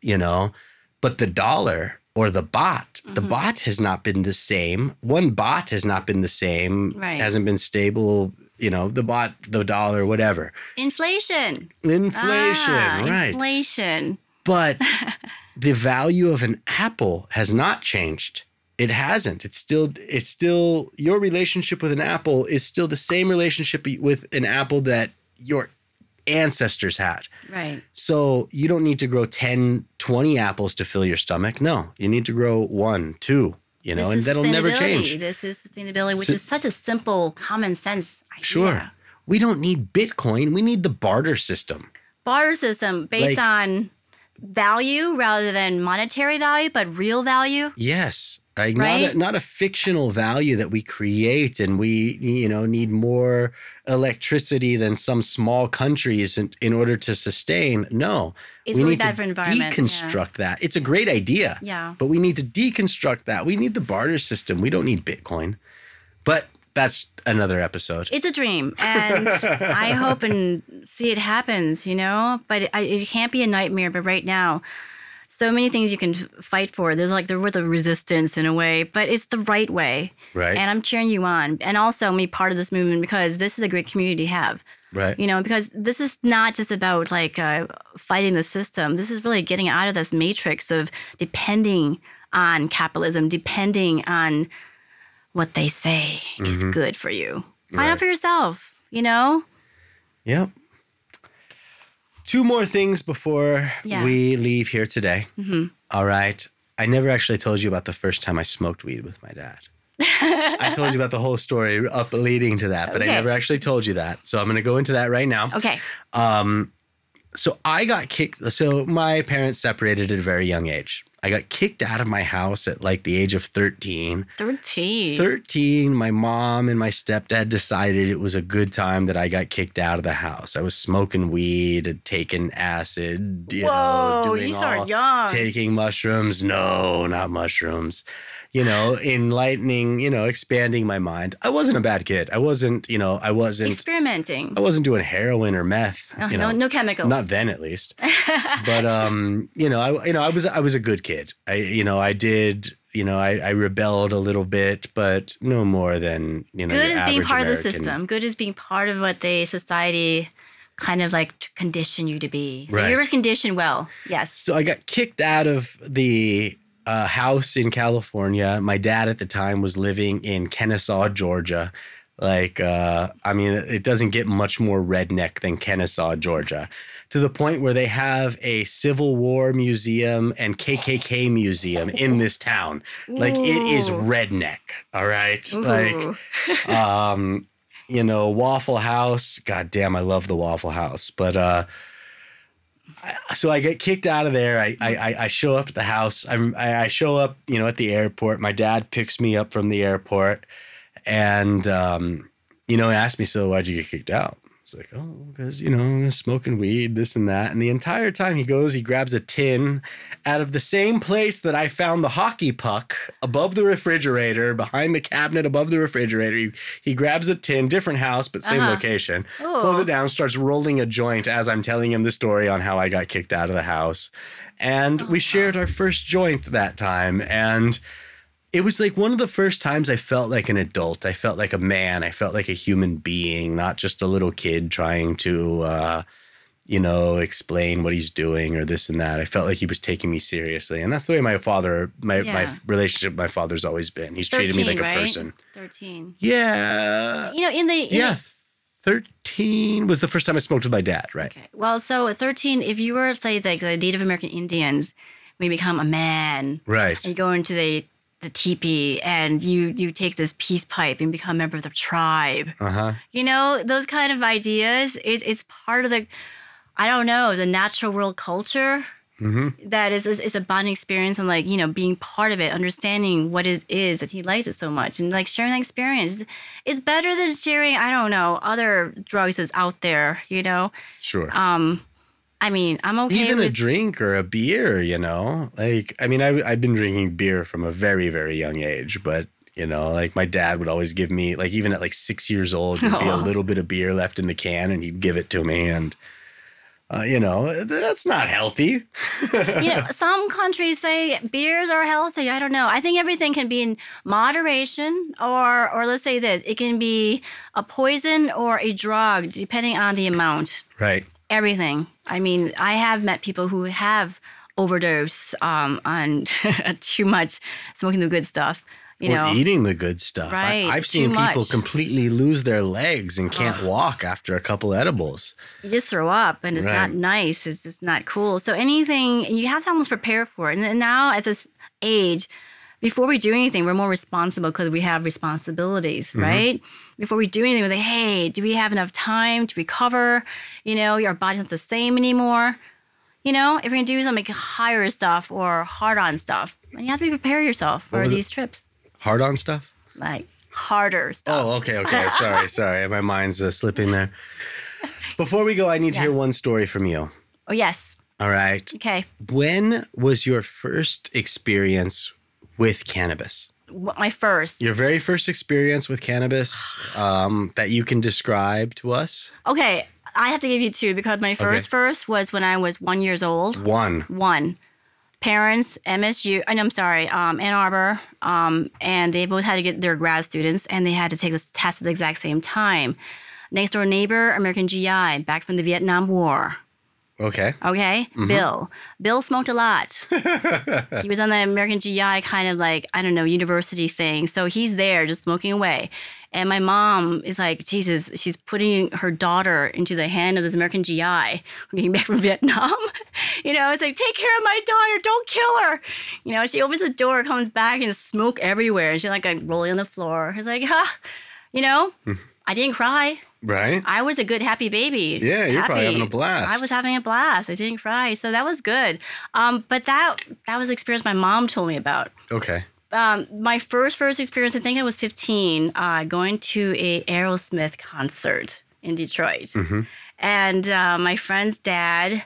you know, but the dollar or the baht, mm-hmm. the baht has not been the same. One baht has not been the same, right. hasn't been stable, you know, the baht, the dollar, whatever. Inflation, right. Inflation. But... the value of an apple has not changed. It hasn't. It's still your relationship with an apple is still the same relationship with an apple that your ancestors had. Right. So you don't need to grow 10, 20 apples to fill your stomach. No, you need to grow 1, 2, you know, and that'll never change. This is sustainability, which is such a simple common sense idea. Sure. We don't need Bitcoin. We need the barter system. Barter system based on... value rather than monetary value, but real value. Yes. Like right? Not a fictional value that we create and we, you know, need more electricity than some small countries in order to sustain. No. It's really bad for environment. Deconstruct that. It's a great idea. Yeah. But we need to deconstruct that. We need the barter system. We don't need Bitcoin. But that's another episode. It's a dream. And I hope and see it happens, you know, but it can't be a nightmare. But right now, so many things you can fight for. There's like the worth of resistance in a way, but it's the right way. Right. And I'm cheering you on. And also me part of this movement because this is a great community to have. Right. You know, because this is not just about like fighting the system. This is really getting out of this matrix of depending on capitalism, depending on what they say mm-hmm. is good for you. Find out for yourself, you know? Yep. 2 more things before we leave here today. Mm-hmm. All right. I never actually told you about the first time I smoked weed with my dad. I told you about the whole story up leading to that, but I never actually told you that. So I'm going to go into that right now. Okay. So I got kicked. So my parents separated at a very young age. I got kicked out of my house at like the age of 13. 13. My mom and my stepdad decided it was a good time that I got kicked out of the house. I was smoking weed, had taken acid, taking mushrooms. No, not mushrooms. You know, enlightening, you know, expanding my mind. I wasn't a bad kid. I wasn't experimenting. I wasn't doing heroin or meth. No chemicals. Not then, at least. But you know, I was a good kid. I rebelled a little bit, but no more than you know. Good is being part of the system. Good is being part of what the society kind of like condition you to be. So you were conditioned well. Yes. So I got kicked out of the house in California. My dad at the time was living in Kennesaw, Georgia. Like, I mean, it doesn't get much more redneck than Kennesaw, Georgia, to the point where they have a Civil War museum and KKK museum in this town. Like, it is redneck. All right. Ooh. Like, you know, Waffle House. God damn, I love the Waffle House. But so I get kicked out of there. I show up at the house. I show up, you know, at the airport. My dad picks me up from the airport. And, you know, he asked me, so why'd you get kicked out? I was like, oh, because, you know, smoking weed, this and that. And the entire time he goes, he grabs a tin out of the same place that I found the hockey puck above the refrigerator, behind the cabinet above the refrigerator. He grabs a tin, different house, but same location, pulls it down, starts rolling a joint as I'm telling him the story on how I got kicked out of the house. And we shared our first joint that time. And it was like one of the first times I felt like an adult. I felt like a man. I felt like a human being, not just a little kid trying to, you know, explain what he's doing or this and that. I felt like he was taking me seriously. And that's the way my father, my relationship with my father's always been. He's 13, treated me like a person. 13. Yeah. You know, in the... In 13 was the first time I smoked with my dad, right? Okay. Well, so at 13, if you were, say, like the Native American Indians, we become a man. Right. And go into the teepee, and you take this peace pipe and become a member of the tribe. Uh-huh. You know, those kind of ideas, it's part of the, I don't know, the natural world culture. Mm-hmm. That is a bonding experience, and like, you know, being part of it, understanding what it is that he liked it so much, and like sharing that experience is better than sharing, I don't know, other drugs that's out there, you know? Sure. I mean, I'm okay even with... a drink or a beer, you know? Like, I mean, I've been drinking beer from a very, very young age. But, you know, like my dad would always give me, like even at like 6 years old, there'd be a little bit of beer left in the can and he'd give it to me. And, you know, that's not healthy. You know, some countries say beers are healthy. I don't know. I think everything can be in moderation, or let's say this. It can be a poison or a drug, depending on the amount. Right. Everything. I mean, I have met people who have overdosed on too much smoking the good stuff. You know, eating the good stuff. Right. I've seen people completely lose their legs and can't walk after a couple edibles. You just throw up, and it's not nice. It's just not cool. So anything, you have to almost prepare for it. And now at this age, before we do anything, we're more responsible because we have responsibilities, right? Mm-hmm. Before we do anything, we say, hey, do we have enough time to recover? You know, our body's not the same anymore. You know, if you're going to do something like higher stuff or hard-on stuff, and you have to prepare yourself for these trips. Hard-on stuff? Like harder stuff. Oh, okay. Sorry. My mind's slipping there. Before we go, I need to hear one story from you. Oh, yes. All right. Okay. When was your first experience with cannabis? My first. Your very first experience with cannabis that you can describe to us? Okay. I have to give you two, because my first was when I was 1 year old. One. Parents, Ann Arbor, and they both had to get their grad students, and they had to take this test at the exact same time. Next door neighbor, American GI, back from the Vietnam War. Okay. Mm-hmm. Bill smoked a lot. He was on the American GI kind of like, I don't know, university thing. So he's there just smoking away. And my mom is like, Jesus, she's putting her daughter into the hand of this American GI getting back from Vietnam. You know, it's like, take care of my daughter. Don't kill her. You know, she opens the door, comes back, and smoke everywhere. And she's like rolling on the floor. It's like, you know, I didn't cry. Right. I was a good, happy baby. Yeah, you're probably having a blast. I was having a blast. I didn't cry. So that was good. But that was the experience my mom told me about. Okay. My first experience, I think I was 15, going to a Aerosmith concert in Detroit. Mm-hmm. And my friend's dad,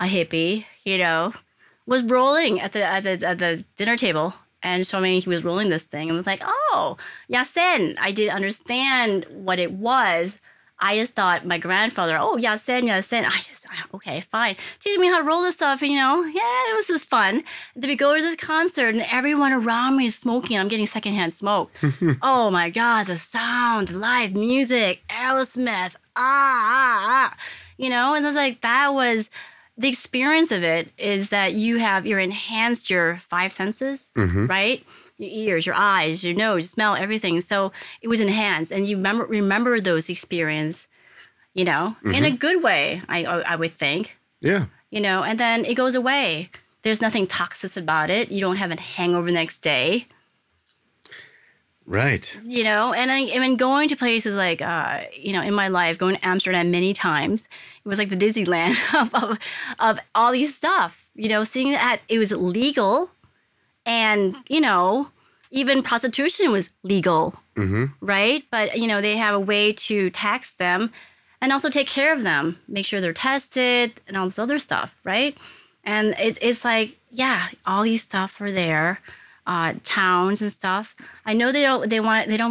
a hippie, you know, was rolling at the dinner table. And showed me he was rolling this thing. And was like, oh, Yasen. I didn't understand what it was. I just thought my grandfather, oh, Yasen. I just, okay, fine. Teaching me how to roll this stuff. And, you know, yeah, it was just fun. Then we go to this concert, and everyone around me is smoking. And I'm getting secondhand smoke. Oh, my God, the sound, live music, Aerosmith. You know, and it's like that was... The experience of it is that you're enhanced your five senses, right? your ears, your eyes, your nose, smell, everything. So it was enhanced, and you remember those experiences, you know, mm-hmm. in a good way, I would think. Yeah. You know, and then it goes away. There's nothing toxic about it. You don't have a hangover the next day. Right. You know, and I mean, going to places like, you know, in my life, going to Amsterdam many times, it was like the Disneyland of all these stuff, you know, seeing that it was legal and, you know, even prostitution was legal, mm-hmm. right? But, you know, they have a way to tax them and also take care of them, make sure they're tested and all this other stuff, right? And it's like, yeah, all these stuff are there. Towns and stuff. I know they don't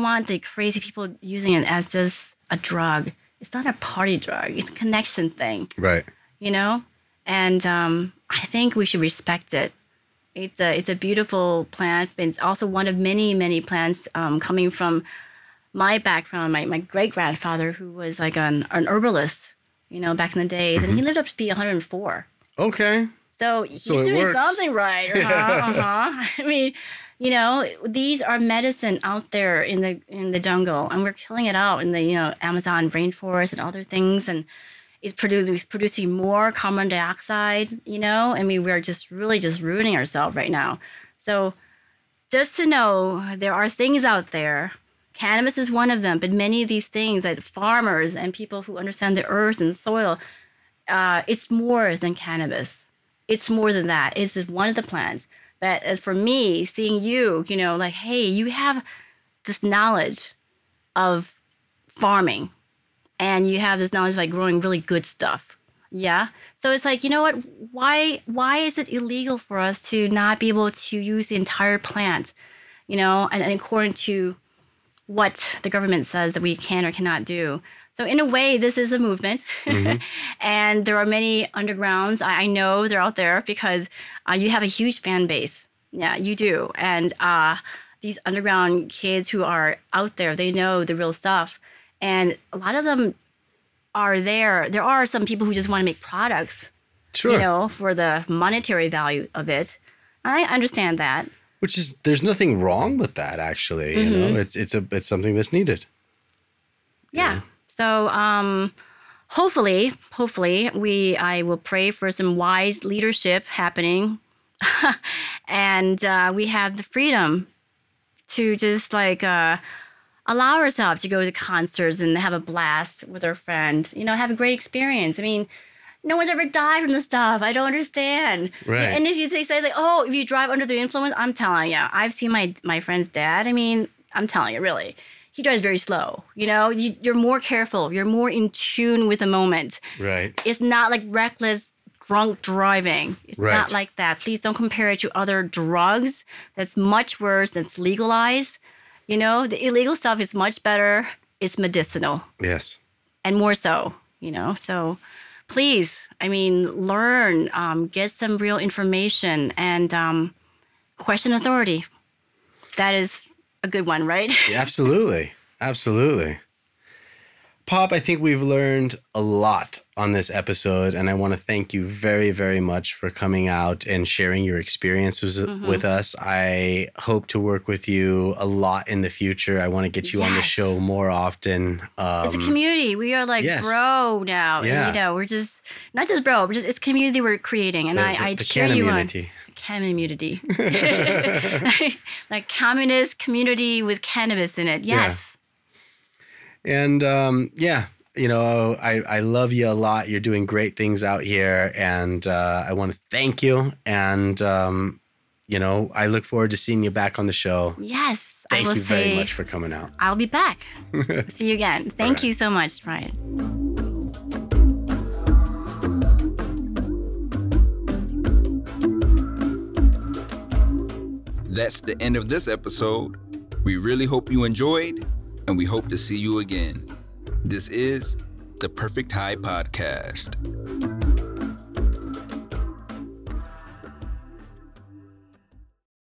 want the crazy people using it as just a drug. It's not a party drug. It's a connection thing. Right. You know? And I think we should respect it. It's a beautiful plant, but it's also one of many, many plants coming from my background, my great-grandfather, who was like an herbalist, you know, back in the days. Mm-hmm. And he lived up to be 104. Okay. So he's doing something right. I mean, you know, these are medicine out there in the jungle, and we're killing it out in the, you know, Amazon rainforest and other things, and it's producing more carbon dioxide, you know. I mean, we're just really ruining ourselves right now. So just to know there are things out there. Cannabis is one of them, but many of these things that farmers and people who understand the earth and soil, it's more than cannabis. It's more than that. It's just one of the plans. But as for me, seeing you, you know, like, hey, you have this knowledge of farming and you have this knowledge of like growing really good stuff. Yeah. So it's like, you know what? Why is it illegal for us to not be able to use the entire plant, you know, and according to what the government says that we can or cannot do? So in a way, this is a movement, mm-hmm. and there are many undergrounds. I know they're out there because you have a huge fan base. Yeah, you do. And these underground kids who are out there, they know the real stuff. And a lot of them are there. There are some people who just want to make products, sure. you know, for the monetary value of it. And I understand that. Which is, there's nothing wrong with that, actually. Mm-hmm. You know, it's something that's needed. Yeah. You know? So hopefully, I will pray for some wise leadership happening, and we have the freedom to just like allow ourselves to go to concerts and have a blast with our friends. You know, have a great experience. I mean, no one's ever died from this stuff. I don't understand. Right. And if you say like, oh, if you drive under the influence, I'm telling you, I've seen my friend's dad. I mean, I'm telling you, really. He drives very slow, you know? You're more careful. You're more in tune with the moment. Right. It's not like reckless, drunk driving. It's right. not like that. Please don't compare it to other drugs. That's much worse. That's legalized. You know, the illegal stuff is much better. It's medicinal. Yes. And more so, you know? So please, I mean, learn, get some real information, and question authority. That is... a good one, right? Yeah, absolutely. Absolutely. Pop, I think we've learned a lot on this episode, and I want to thank you very, very much for coming out and sharing your experiences mm-hmm. with us. I hope to work with you a lot in the future. I want to get you yes. on the show more often. It's a community. We are like yes. bro now. Yeah. And, you know, we're just, not just bro, we're just, it's community we're creating, and I cheer you on. Community. like communist community with cannabis in it. Yes. Yeah. And yeah, you know, I love you a lot. You're doing great things out here, and I want to thank you. And you know, I look forward to seeing you back on the show. Yes. Thank you very much for coming out. I'll be back. See you again. Thank you so much, Ryan. That's the end of this episode. We really hope you enjoyed, and we hope to see you again. This is the Perfect High Podcast.